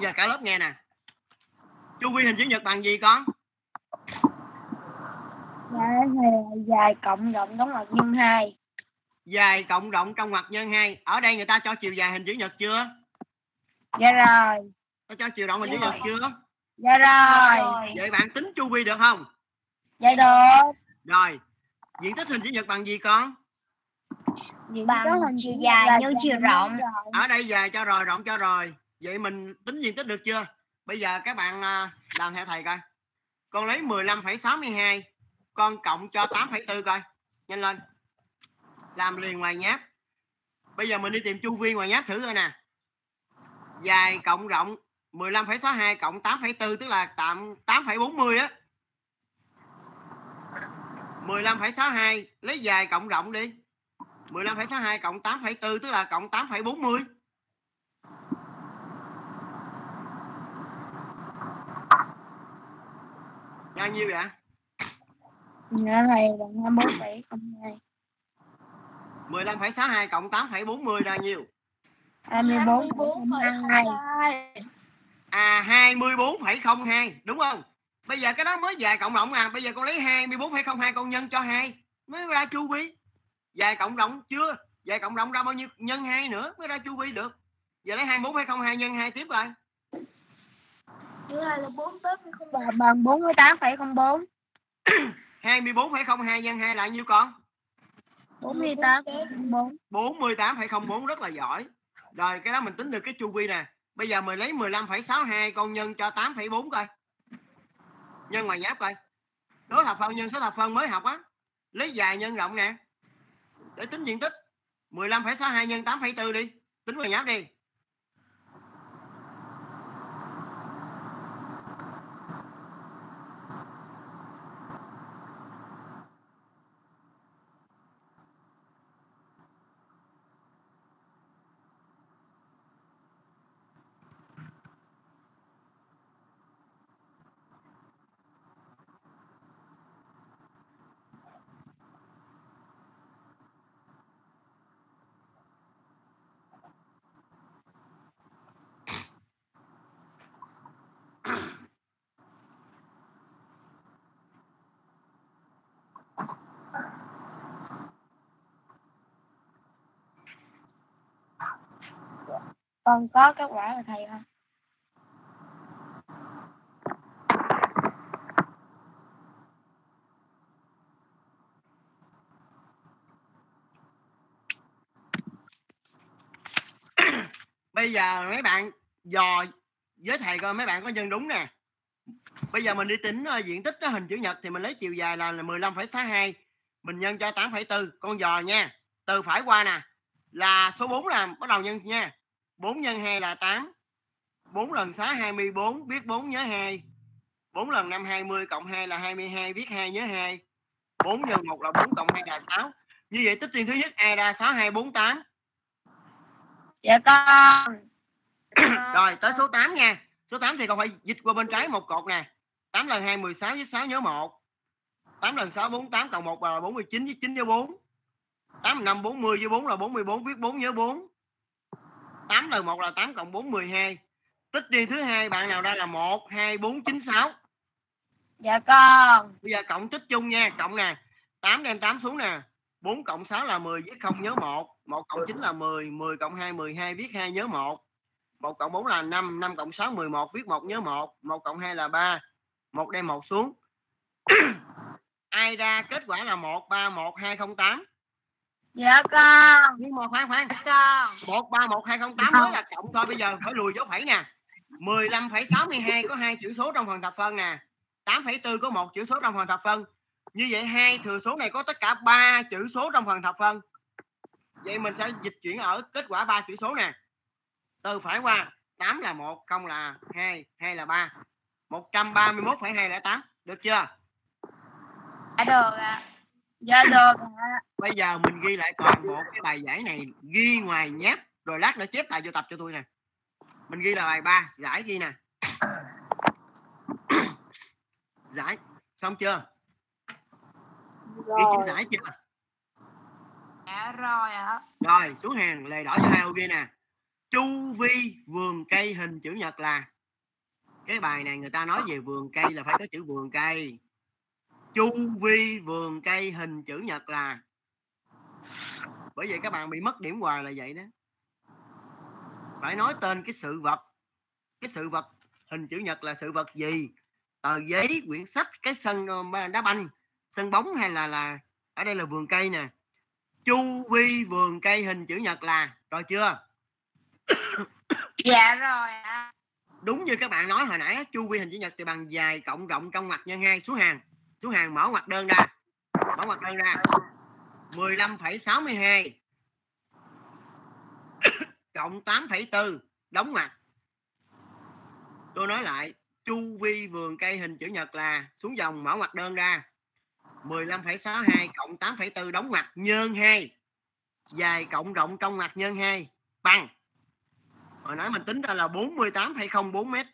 Giờ cả lớp nghe nè. Chu vi hình chữ nhật bằng gì con? Dạ, dài cộng rộng đóng ngoặc nhân hai. Dài cộng rộng trong ngoặc nhân hai. Ở đây người ta cho chiều dài hình chữ nhật chưa? Dạ rồi. Có cho chiều rộng hình chữ nhật chưa? Dạ rồi. Vậy bạn tính chu vi được không? Dạ được. Rồi. Diện tích hình chữ nhật bằng gì con? Bằng chiều dài nhân chiều rộng. Ở đây dài cho rồi, rộng cho rồi. Vậy mình tính diện tích được chưa? Bây giờ các bạn làm theo thầy coi. Con lấy mười lăm phẩy sáu mươi hai, con cộng cho tám phẩy bốn coi. Nhanh lên. Làm liền ngoài nháp. Bây giờ mình đi tìm chu vi ngoài nháp thử coi nè. Dài cộng rộng mười lăm phẩy sáu mươi hai cộng tám phẩy bốn tức là tạm tám phẩy bốn mươi á. mười lăm phẩy sáu mươi hai lấy dài cộng rộng đi. mười lăm phẩy sáu mươi hai cộng tám phẩy bốn tức là cộng tám phẩy bốn mươi. Bao nhiêu vậy? Dạ thầy bằng hai mươi bốn phẩy không hai. mười lăm phẩy sáu mươi hai cộng tám phẩy bốn mươi ra nhiêu? hai mươi bốn phẩy không hai. À hai mươi bốn phẩy không hai đúng không? Bây giờ cái đó mới dài cộng rộng à, bây giờ con lấy hai mươi bốn phẩy không hai con nhân cho hai mới ra chu vi. Dài cộng rộng chưa? Dài cộng rộng ra bao nhiêu? Nhân hai nữa mới ra chu vi được. Giờ lấy hai mươi bốn phẩy không hai nhân hai tiếp rồi. Chữ hai là bốn phẩy không ba bằng bốn mươi tám phẩy không bốn. hai mươi bốn phẩy không hai nhân hai là nhiêu con? bốn mươi tám phẩy không bốn. bốn mươi tám phẩy không bốn rất là giỏi. Rồi cái đó mình tính được cái chu vi nè. Bây giờ mình lấy mười lăm phẩy sáu mươi hai con nhân cho tám phẩy bốn coi. Nhân ngoài nháp coi. Số thập phân nhân số thập phân mới học á. Lấy dài nhân rộng nè. Để tính diện tích mười lăm phẩy sáu mươi hai nhân tám phẩy bốn đi. Tính ngoài nháp đi. Con có kết quả rồi thầy hả? Bây giờ mấy bạn dò với thầy coi mấy bạn có nhân đúng nè. Bây giờ mình đi tính diện tích đó, hình chữ nhật thì mình lấy chiều dài là mười lăm phẩy sáu mươi hai. Mình nhân cho tám phẩy bốn. Con dò nha. Từ phải qua nè. Là số bốn là bắt đầu nhân nha. bốn nhân hai là tám. bốn lần sáu hai mươi bốn, viết bốn nhớ hai. bốn lần năm hai mươi cộng hai là hai mươi hai, viết hai nhớ hai. bốn nhân một là bốn cộng hai là sáu. Như vậy tích riêng thứ nhất A ra sáu hai bốn tám. Dạ con. Rồi tới số tám nha. Số tám thì con phải dịch qua bên trái một cột nè. tám lần hai mười sáu với sáu nhớ một. tám lần sáu bốn mươi tám cộng một là bốn mươi chín với chín nhớ bốn. tám lần năm bốn mươi với bốn là bốn mươi bốn, viết bốn nhớ bốn. tám lần một là tám cộng bốn mười hai. Tích đi thứ hai bạn nào ra là một, hai, bốn, chín, sáu. Dạ con. Bây giờ cộng tích chung nha, cộng nè. tám đem tám xuống nè. bốn cộng sáu là mười, viết không nhớ một. một cộng chín là mười, mười cộng hai mười hai, viết hai nhớ một. một cộng bốn là năm, năm cộng sáu mười một, viết một nhớ một. một cộng hai là ba, một đem một xuống. Ai ra kết quả là một ba một hai không tám? Dạ con. Nhưng mà khoan khoan. một ba một hai không tám mới là cộng thôi, bây giờ phải lùi dấu phẩy nè. mười lăm phẩy sáu mươi hai có hai chữ số trong phần thập phân nè. tám phẩy bốn có một chữ số trong phần thập phân. Như vậy hai thừa số này có tất cả ba chữ số trong phần thập phân. Vậy mình sẽ dịch chuyển ở kết quả ba chữ số nè. Từ phải qua, tám là một, không là hai, hai là ba. một trăm ba mươi mốt phẩy hai không tám, được chưa? Đã được ạ. Dạ được ạ. Bây giờ mình ghi lại toàn bộ cái bài giải này, ghi ngoài nháp, rồi lát nữa chép lại vô tập cho tôi nè. Mình ghi là bài ba, giải ghi nè. Giải, xong chưa? Ghi chữ giải chưa? Dạ rồi ạ. Rồi, xuống hàng, lề đỏ cho hai ô ghi nè. Chu vi vườn cây hình chữ nhật là. Cái bài này người ta nói về vườn cây là phải có chữ vườn cây. Chu vi vườn cây hình chữ nhật là. Bởi vậy các bạn bị mất điểm hoài là vậy đó. Phải nói tên cái sự vật. Cái sự vật hình chữ nhật là sự vật gì? Tờ giấy, quyển sách, cái sân đá banh, sân bóng hay là là ở đây là vườn cây nè. Chu vi vườn cây hình chữ nhật là. Rồi chưa? Dạ rồi ạ. Đúng như các bạn nói hồi nãy, chu vi hình chữ nhật thì bằng dài cộng rộng trong ngoặc nhân hai. Số hàng, số hàng mở ngoặc đơn ra. Mở ngoặc đơn ra. mười lăm phẩy sáu mươi hai cộng tám phẩy bốn đóng ngoặc. Tôi nói lại, chu vi vườn cây hình chữ nhật là, xuống dòng mở ngoặc đơn ra. mười lăm phẩy sáu mươi hai cộng tám phẩy bốn đóng ngoặc nhân hai. Dài cộng rộng trong ngoặc nhân hai bằng. Hồi nãy mình tính ra là bốn mươi tám phẩy không bốn mét.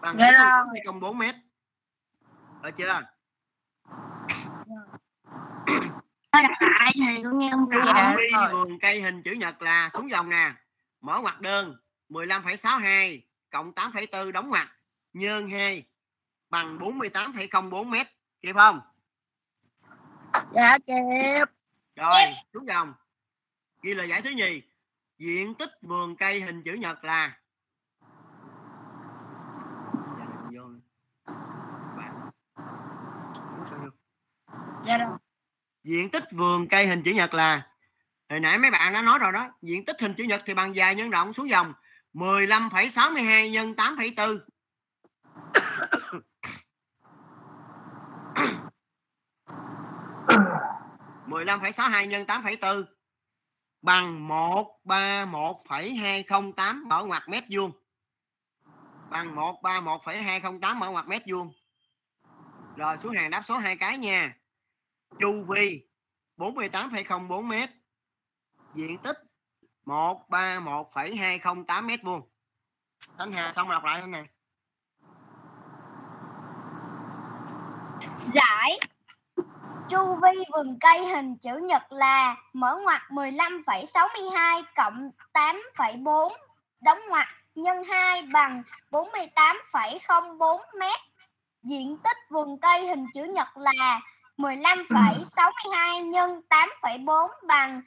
Bằng bốn mươi tám phẩy không bốn mét. Được chưa? Chu vi vườn cây hình chữ nhật là, xuống dòng nè. Mở ngoặc đơn. mười lăm phẩy sáu mươi hai cộng tám phẩy bốn đóng ngoặc nhân hai bằng bốn mươi tám phẩy không bốn mét. Kịp không? Dạ kịp. Rồi, xuống dòng. Ghi là giải thứ nhì. Diện tích vườn cây hình chữ nhật là. Diện tích vườn cây hình chữ nhật là. Hồi nãy mấy bạn đã nói rồi đó. Diện tích hình chữ nhật thì bằng dài nhân rộng, xuống dòng. mười lăm phẩy sáu mươi hai nhân tám phẩy bốn. mười lăm phẩy sáu mươi hai nhân tám phẩy bốn bằng một trăm ba mươi mốt phẩy hai không tám mở ngoặc mét vuông. Bằng một trăm ba mươi mốt phẩy hai không tám mở ngoặc mét vuông. Rồi xuống hàng đáp số hai cái nha. Chu vi bốn mươi tám phẩy không bốn mét. Diện tích một trăm ba mươi mốt phẩy hai không tám mét vuông. Thanh Hà xong đọc lại thế này. Giải chu vi vườn cây hình chữ nhật là mở ngoặc mười lăm phẩy sáu mươi hai cộng tám phẩy bốn đóng ngoặc nhân hai bằng bốn mươi tám phẩy không bốn mét. Diện tích vườn cây hình chữ nhật là mười lăm phẩy sáu mươi hai nhân tám phẩy bốn bằng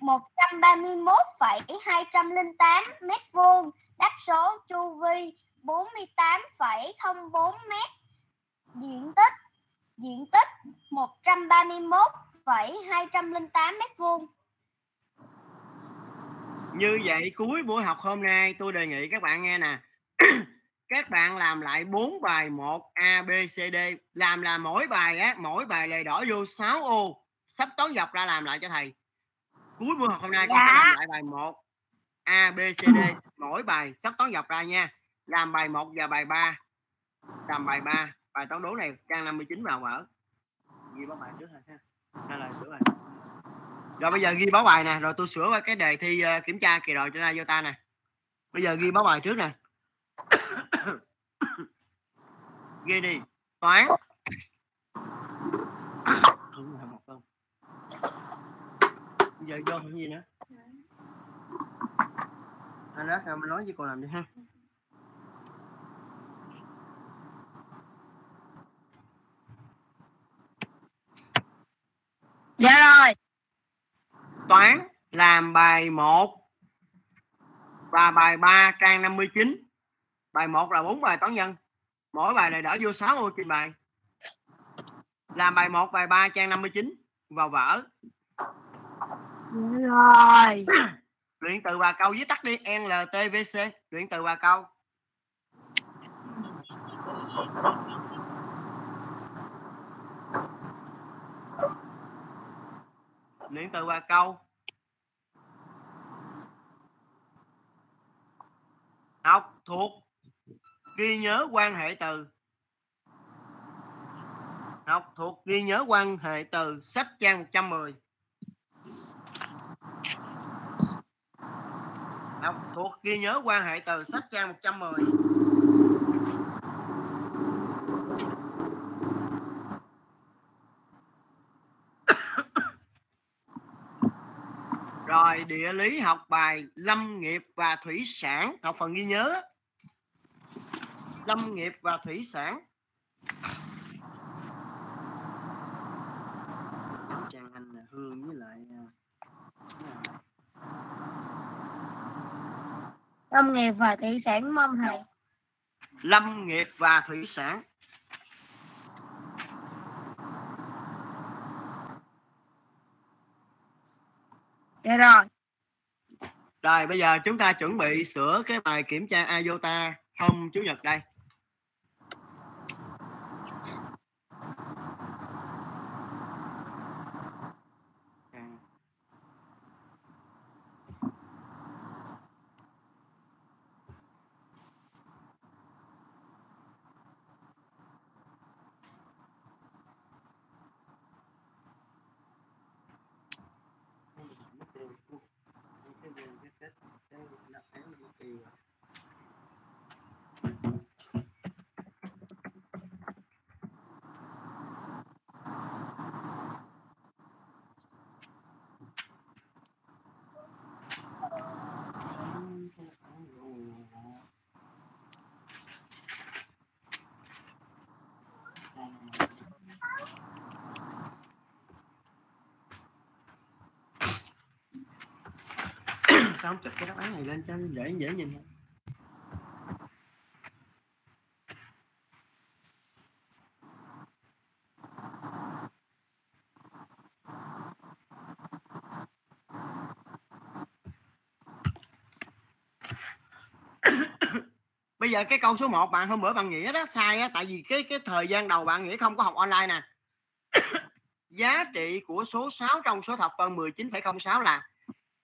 một trăm ba mươi mốt phẩy hai không tám mét vuông. Đáp số chu vi bốn mươi tám phẩy không bốn mét. Diện tích Diện tích một trăm ba mươi mốt phẩy hai không tám mét vuông. Như vậy cuối buổi học hôm nay tôi đề nghị các bạn nghe nè. Các bạn làm lại bốn bài một A B C D, làm là mỗi bài á, mỗi bài lề đỏ vô sáu ô, sắp toán dọc ra làm lại cho thầy. Cuối buổi học hôm nay dạ. Con sẽ làm lại bài một A B C D, mỗi bài sắp toán dọc ra nha. Làm bài một và bài ba. Làm bài ba. Bài toán đố này trang năm mươi chín vào mở. Ghi báo bài trước rồi ha. Hay là sửa bài. Rồi bây giờ ghi báo bài nè, rồi tôi sửa cái đề thi kiểm tra kỳ rồi cho ra vô ta nè. Bây giờ ghi báo bài trước nè. Ghi đi. Toán. Bây giờ vô cái gì nữa? Anh đó sao mình nói với cô làm đi ha. Dạ rồi. Toán làm bài một và bài ba trang năm mươi chín. Bài một là bốn bài toán nhân. Mỗi bài này đỡ vô sáu ô trình bày. Làm bài một, bài ba trang năm mươi chín vào vở. Dạ rồi. Luyện từ và câu viết tắt đi L T V C. Luyện từ và câu. Luyện từ và câu. Học thuộc ghi nhớ quan hệ từ. Học thuộc ghi nhớ quan hệ từ sách trang một trăm mười. Học thuộc ghi nhớ quan hệ từ sách trang một trăm mười. Rồi địa lý học bài lâm nghiệp và thủy sản, học phần ghi nhớ lâm nghiệp và thủy sản. Trang Anh Hương với lại lâm nghiệp và thủy sản mong thầy. Lâm nghiệp và thủy sản. Dạ rồi. Rồi bây giờ chúng ta chuẩn bị sửa cái bài kiểm tra Azota hôm Chủ nhật đây. Không chụp cái đáp án này lên cho dễ dễ nhìn. Bây giờ cái câu số một bạn hôm bữa bạn Nghĩa đó sai á, tại vì cái cái thời gian đầu bạn Nghĩa không có học online nè. Giá trị của số sáu trong số thập phân mười chín phẩy không sáu là,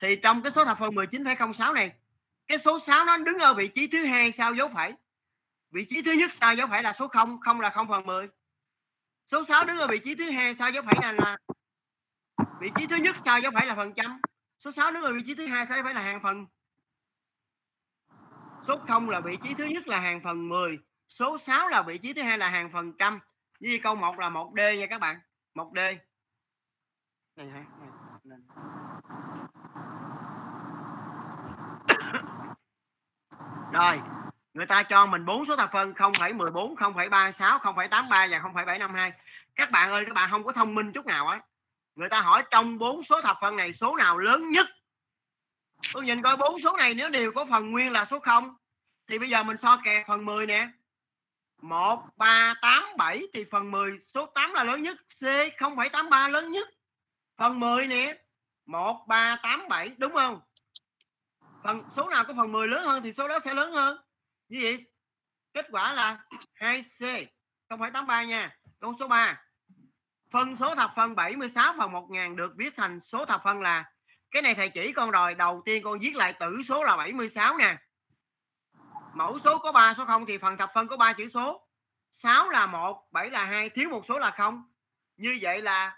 thì trong cái số thập phân mười chín phẩy không sáu này, cái số sáu nó đứng ở vị trí thứ hai sau dấu phẩy. Vị trí thứ nhất sau dấu phẩy là số không, không là không phần mười. Số sáu đứng ở vị trí thứ hai sau dấu phẩy này là, vị trí thứ nhất sau dấu phẩy là phần trăm. Số sáu đứng ở vị trí thứ hai sau dấu phẩy là hàng phần. Số không là vị trí thứ nhất là hàng phần mười. Số sáu là vị trí thứ hai là hàng phần trăm. Như câu một là một D nha các bạn. một D. Này hả? Rồi, người ta cho mình bốn số thập phân không phẩy mười bốn, không phẩy ba mươi sáu, không phẩy tám mươi ba và không phẩy bảy trăm năm mươi hai. Các bạn ơi, các bạn không có thông minh chút nào á. Người ta hỏi trong bốn số thập phân này số nào lớn nhất? Tôi nhìn coi bốn số này nếu đều có phần nguyên là số không. Thì bây giờ mình so kè phần mười nè. một, ba, tám, bảy thì phần mười số tám là lớn nhất, C không phẩy tám mươi ba lớn nhất. Phần mười nè, một, ba, tám, bảy đúng không? Phần số nào có phần mười lớn hơn thì số đó sẽ lớn hơn. Như vậy kết quả là hai C không phẩy tám mươi ba nha. Câu số ba. Phân số thập phân bảy mươi sáu phần một nghìn được viết thành số thập phân là, cái này thầy chỉ con rồi, đầu tiên con viết lại tử số là bảy mươi sáu nè. Mẫu số có ba số không thì phần thập phân có ba chữ số. sáu là một, bảy là hai, thiếu một số là không. Như vậy là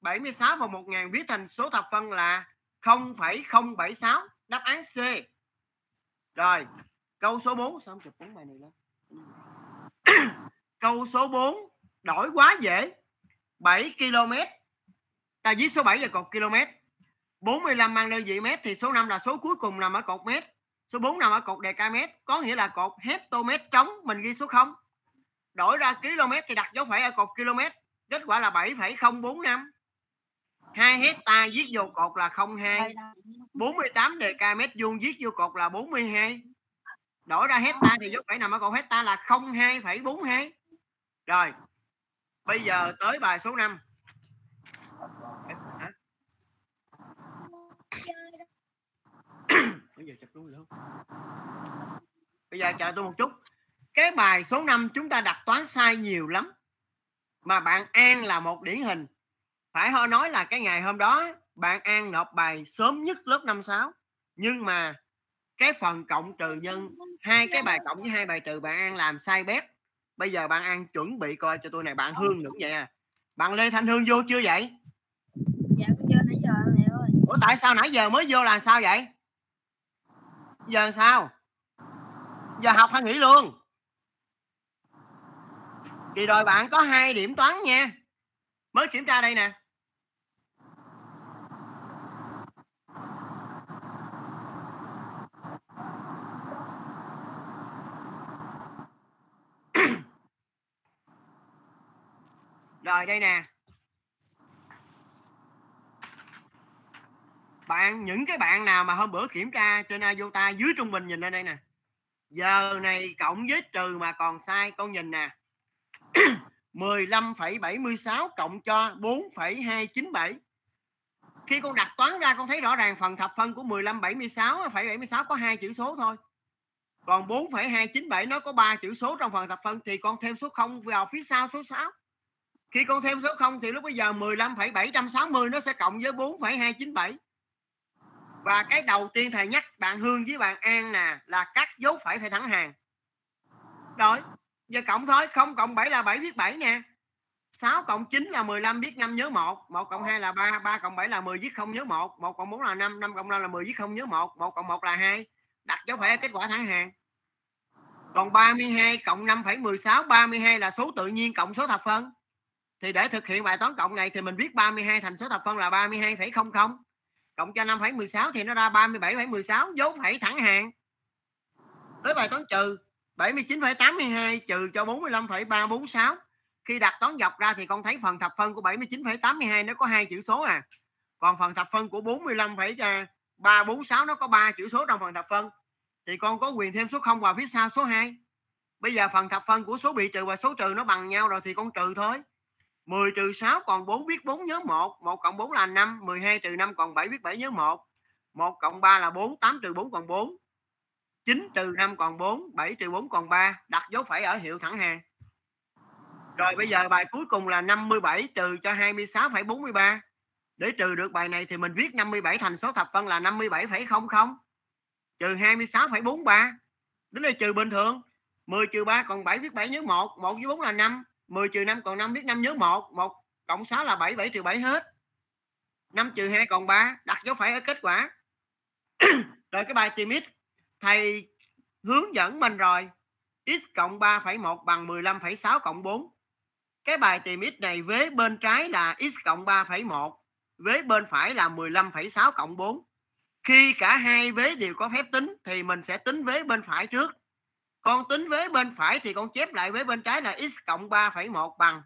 bảy mươi sáu phần một nghìn viết thành số thập phân là không phẩy không bảy sáu. Đáp án C. Rồi Câu số bốn, sao không chụp cuốn bài này lên? Câu số bốn đổi quá dễ. bảy ki lô mét. Ta viết số bảy là cột km. bốn mươi lăm mang đơn vị mét thì số năm là số cuối cùng nằm ở cột mét. Số bốn nằm ở cột decamét, có nghĩa là cột hectomet trống, mình ghi số không. Đổi ra km thì đặt dấu phẩy ở cột km. Kết quả là bảy phẩy không bốn năm. hai hecta viết vô cột là không phẩy hai. bốn mươi tám decamét vuông viết vô cột là bốn mươi hai. Đổi ra hecta thì dấu phẩy nằm ở cột hecta là không phẩy hai bốn hai. Rồi. Bây giờ tới bài số năm. Bây giờ chờ tôi một chút. Cái bài số năm chúng ta đặt toán sai nhiều lắm. Mà bạn An là một điển hình. Phải hơi nói là cái ngày hôm đó bạn An nộp bài sớm nhất lớp năm sáu. Nhưng mà cái phần cộng trừ nhân, hai cái bài cộng với hai bài trừ bạn An làm sai bét. Bây giờ bạn An chuẩn bị coi cho tôi này. Bạn Hương cũng vậy à. Bạn Lê Thanh Hương vô chưa vậy? Dạ chưa, nãy giờ nè ơi. Ủa tại sao nãy giờ mới vô là sao vậy? Giờ sao? Giờ học hay nghỉ luôn? Kỳ rồi bạn có hai điểm toán nha. Mới kiểm tra đây nè. Rồi đây nè. Bạn, những cái bạn nào mà hôm bữa kiểm tra trên Azota dưới trung bình nhìn lên đây nè. Giờ này cộng với trừ mà còn sai, con nhìn nè. mười lăm phẩy bảy mươi sáu cộng cho bốn phẩy hai chín bảy. Khi con đặt toán ra con thấy rõ ràng phần thập phân của mười lăm phẩy bảy mươi sáu có hai chữ số thôi. Còn bốn phẩy hai chín bảy nó có ba chữ số trong phần thập phân thì con thêm số không vào phía sau số sáu. Khi con thêm số không thì lúc bây giờ mười lăm phẩy bảy trăm sáu mươi nó sẽ cộng với bốn phẩy hai chín bảy. Và cái đầu tiên thầy nhắc bạn Hương với bạn An nè là các dấu phẩy phải thẳng hàng. Rồi, giờ cộng thôi, không cộng bảy là bảy viết bảy nè. sáu cộng chín là mười lăm viết năm nhớ một, một cộng hai là ba, ba cộng bảy là mười viết không nhớ một, một cộng bốn là năm, năm cộng năm là mười viết không nhớ một, một cộng một là hai. Đặt dấu phẩy kết quả thẳng hàng. Còn ba mươi hai cộng năm phẩy mười sáu, ba mươi hai là số tự nhiên cộng số thập phân. Thì để thực hiện bài toán cộng này thì mình viết ba mươi hai thành số thập phân là ba mươi hai phẩy không không. Cộng cho năm phẩy mười sáu thì nó ra ba mươi bảy phẩy mười sáu, dấu phẩy thẳng hàng. Tới bài toán trừ, bảy mươi chín phẩy tám mươi hai trừ cho bốn mươi lăm phẩy ba bốn sáu. Khi đặt toán dọc ra thì con thấy phần thập phân của bảy mươi chín phẩy tám mươi hai nó có hai chữ số à. Còn phần thập phân của bốn mươi lăm phẩy ba bốn sáu nó có ba chữ số trong phần thập phân. Thì con có quyền thêm số không vào phía sau số hai. Bây giờ phần thập phân của số bị trừ và số trừ nó bằng nhau rồi thì con trừ thôi. mười trừ sáu còn bốn viết bốn nhớ một, một cộng bốn là năm, mười hai trừ năm còn bảy viết bảy nhớ một, một cộng ba là bốn, tám trừ bốn còn bốn, chín trừ năm còn bốn, bảy trừ bốn còn ba, đặt dấu phẩy ở hiệu thẳng hàng. Rồi bây giờ bài cuối cùng là năm mươi bảy trừ cho hai mươi sáu phẩy bốn mươi ba. Để trừ được bài này thì mình viết năm mươi bảy thành số thập phân là năm mươi bảy phẩy không không trừ hai mươi sáu phẩy bốn ba. Đến đây trừ bình thường, mười trừ ba còn bảy viết bảy nhớ một, một với bốn là năm. mười trừ năm còn năm viết năm nhớ một, một cộng sáu là bảy, bảy trừ bảy hết. năm trừ hai còn ba, đặt dấu phẩy ở kết quả. Rồi cái bài tìm x, thầy hướng dẫn mình rồi. X cộng ba phẩy một bằng mười lăm phẩy sáu cộng bốn. Cái bài tìm x này vế bên trái là x cộng ba phẩy một, vế bên phải là mười lăm phẩy sáu cộng bốn. Khi cả hai vế đều có phép tính thì mình sẽ tính vế bên phải trước. Con tính vế bên phải thì con chép lại vế bên trái là x cộng ba phẩy một bằng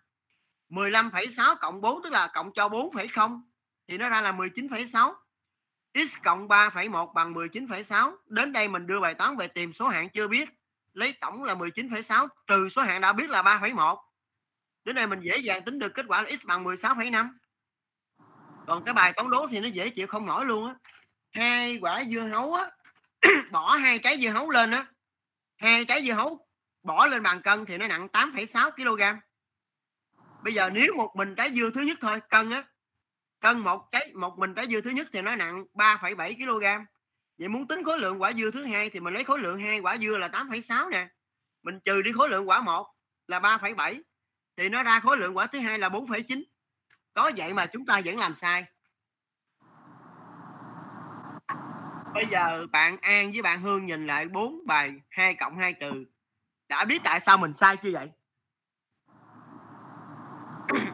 mười lăm phẩy sáu cộng bốn, tức là cộng cho bốn phẩy không thì nó ra là mười chín phẩy sáu. X cộng ba phẩy một bằng mười chín phẩy sáu. Đến đây mình đưa bài toán về tìm số hạng chưa biết, lấy tổng là mười chín phẩy sáu trừ số hạng đã biết là ba phẩy một. Đến đây mình dễ dàng tính được kết quả là x bằng mười sáu phẩy năm. Còn cái bài toán đố thì nó dễ chịu không nổi luôn á. Hai quả dưa hấu á, bỏ hai trái dưa hấu lên á, hai trái dưa hấu bỏ lên bàn cân thì nó nặng tám phẩy sáu ki lô gam. Bây giờ nếu một mình trái dưa thứ nhất thôi, cân á, cân một trái một mình trái dưa thứ nhất thì nó nặng ba phẩy bảy ki lô gam. Vậy muốn tính khối lượng quả dưa thứ hai thì mình lấy khối lượng hai quả dưa là tám phẩy sáu nè, mình trừ đi khối lượng quả một là ba phẩy bảy thì nó ra khối lượng quả thứ hai là bốn phẩy chín. Có vậy mà chúng ta vẫn làm sai. Bây giờ bạn An với bạn Hương nhìn lại bốn bài hai cộng hai trừ, đã biết tại sao mình sai chưa vậy?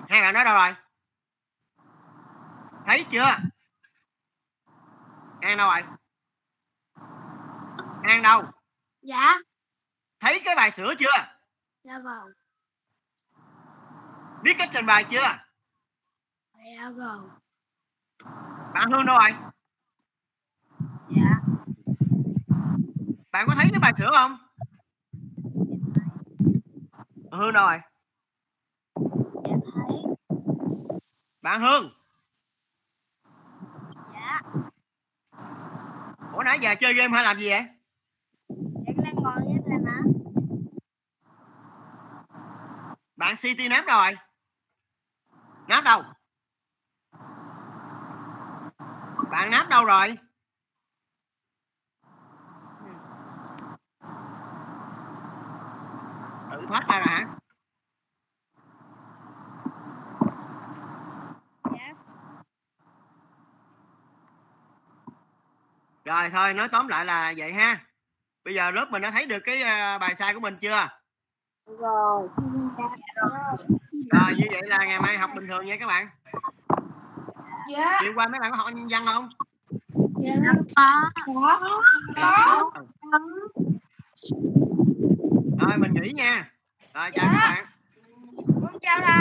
Hai bạn nói đâu rồi? Thấy chưa? An đâu rồi? An đâu? Dạ. Thấy cái bài sửa chưa? Dạ vâng. Biết cách trình bày chưa? Dạ vâng. Bạn Hương đâu rồi? Dạ. Bạn có thấy cái bài sửa không? Hương đâu rồi? Dạ thấy. Bạn Hương? Dạ. Ủa nãy giờ chơi game hay làm gì vậy? Dạ đang ngồi với làm hả? Bạn City nắp đâu rồi? Nắp đâu? Bạn nắp đâu rồi? Tự thoát ra hả? Dạ. Rồi thôi, nói tóm lại là vậy ha. Bây giờ lớp mình đã thấy được cái bài sai của mình chưa? Rồi. Rồi như vậy là ngày mai học bình thường nha các bạn. Dạ. Chiều qua mấy bạn có học nhân văn không? Dạ. Có. Có. Rồi mình nghỉ nha. Rồi chào dạ. các bạn. Chào.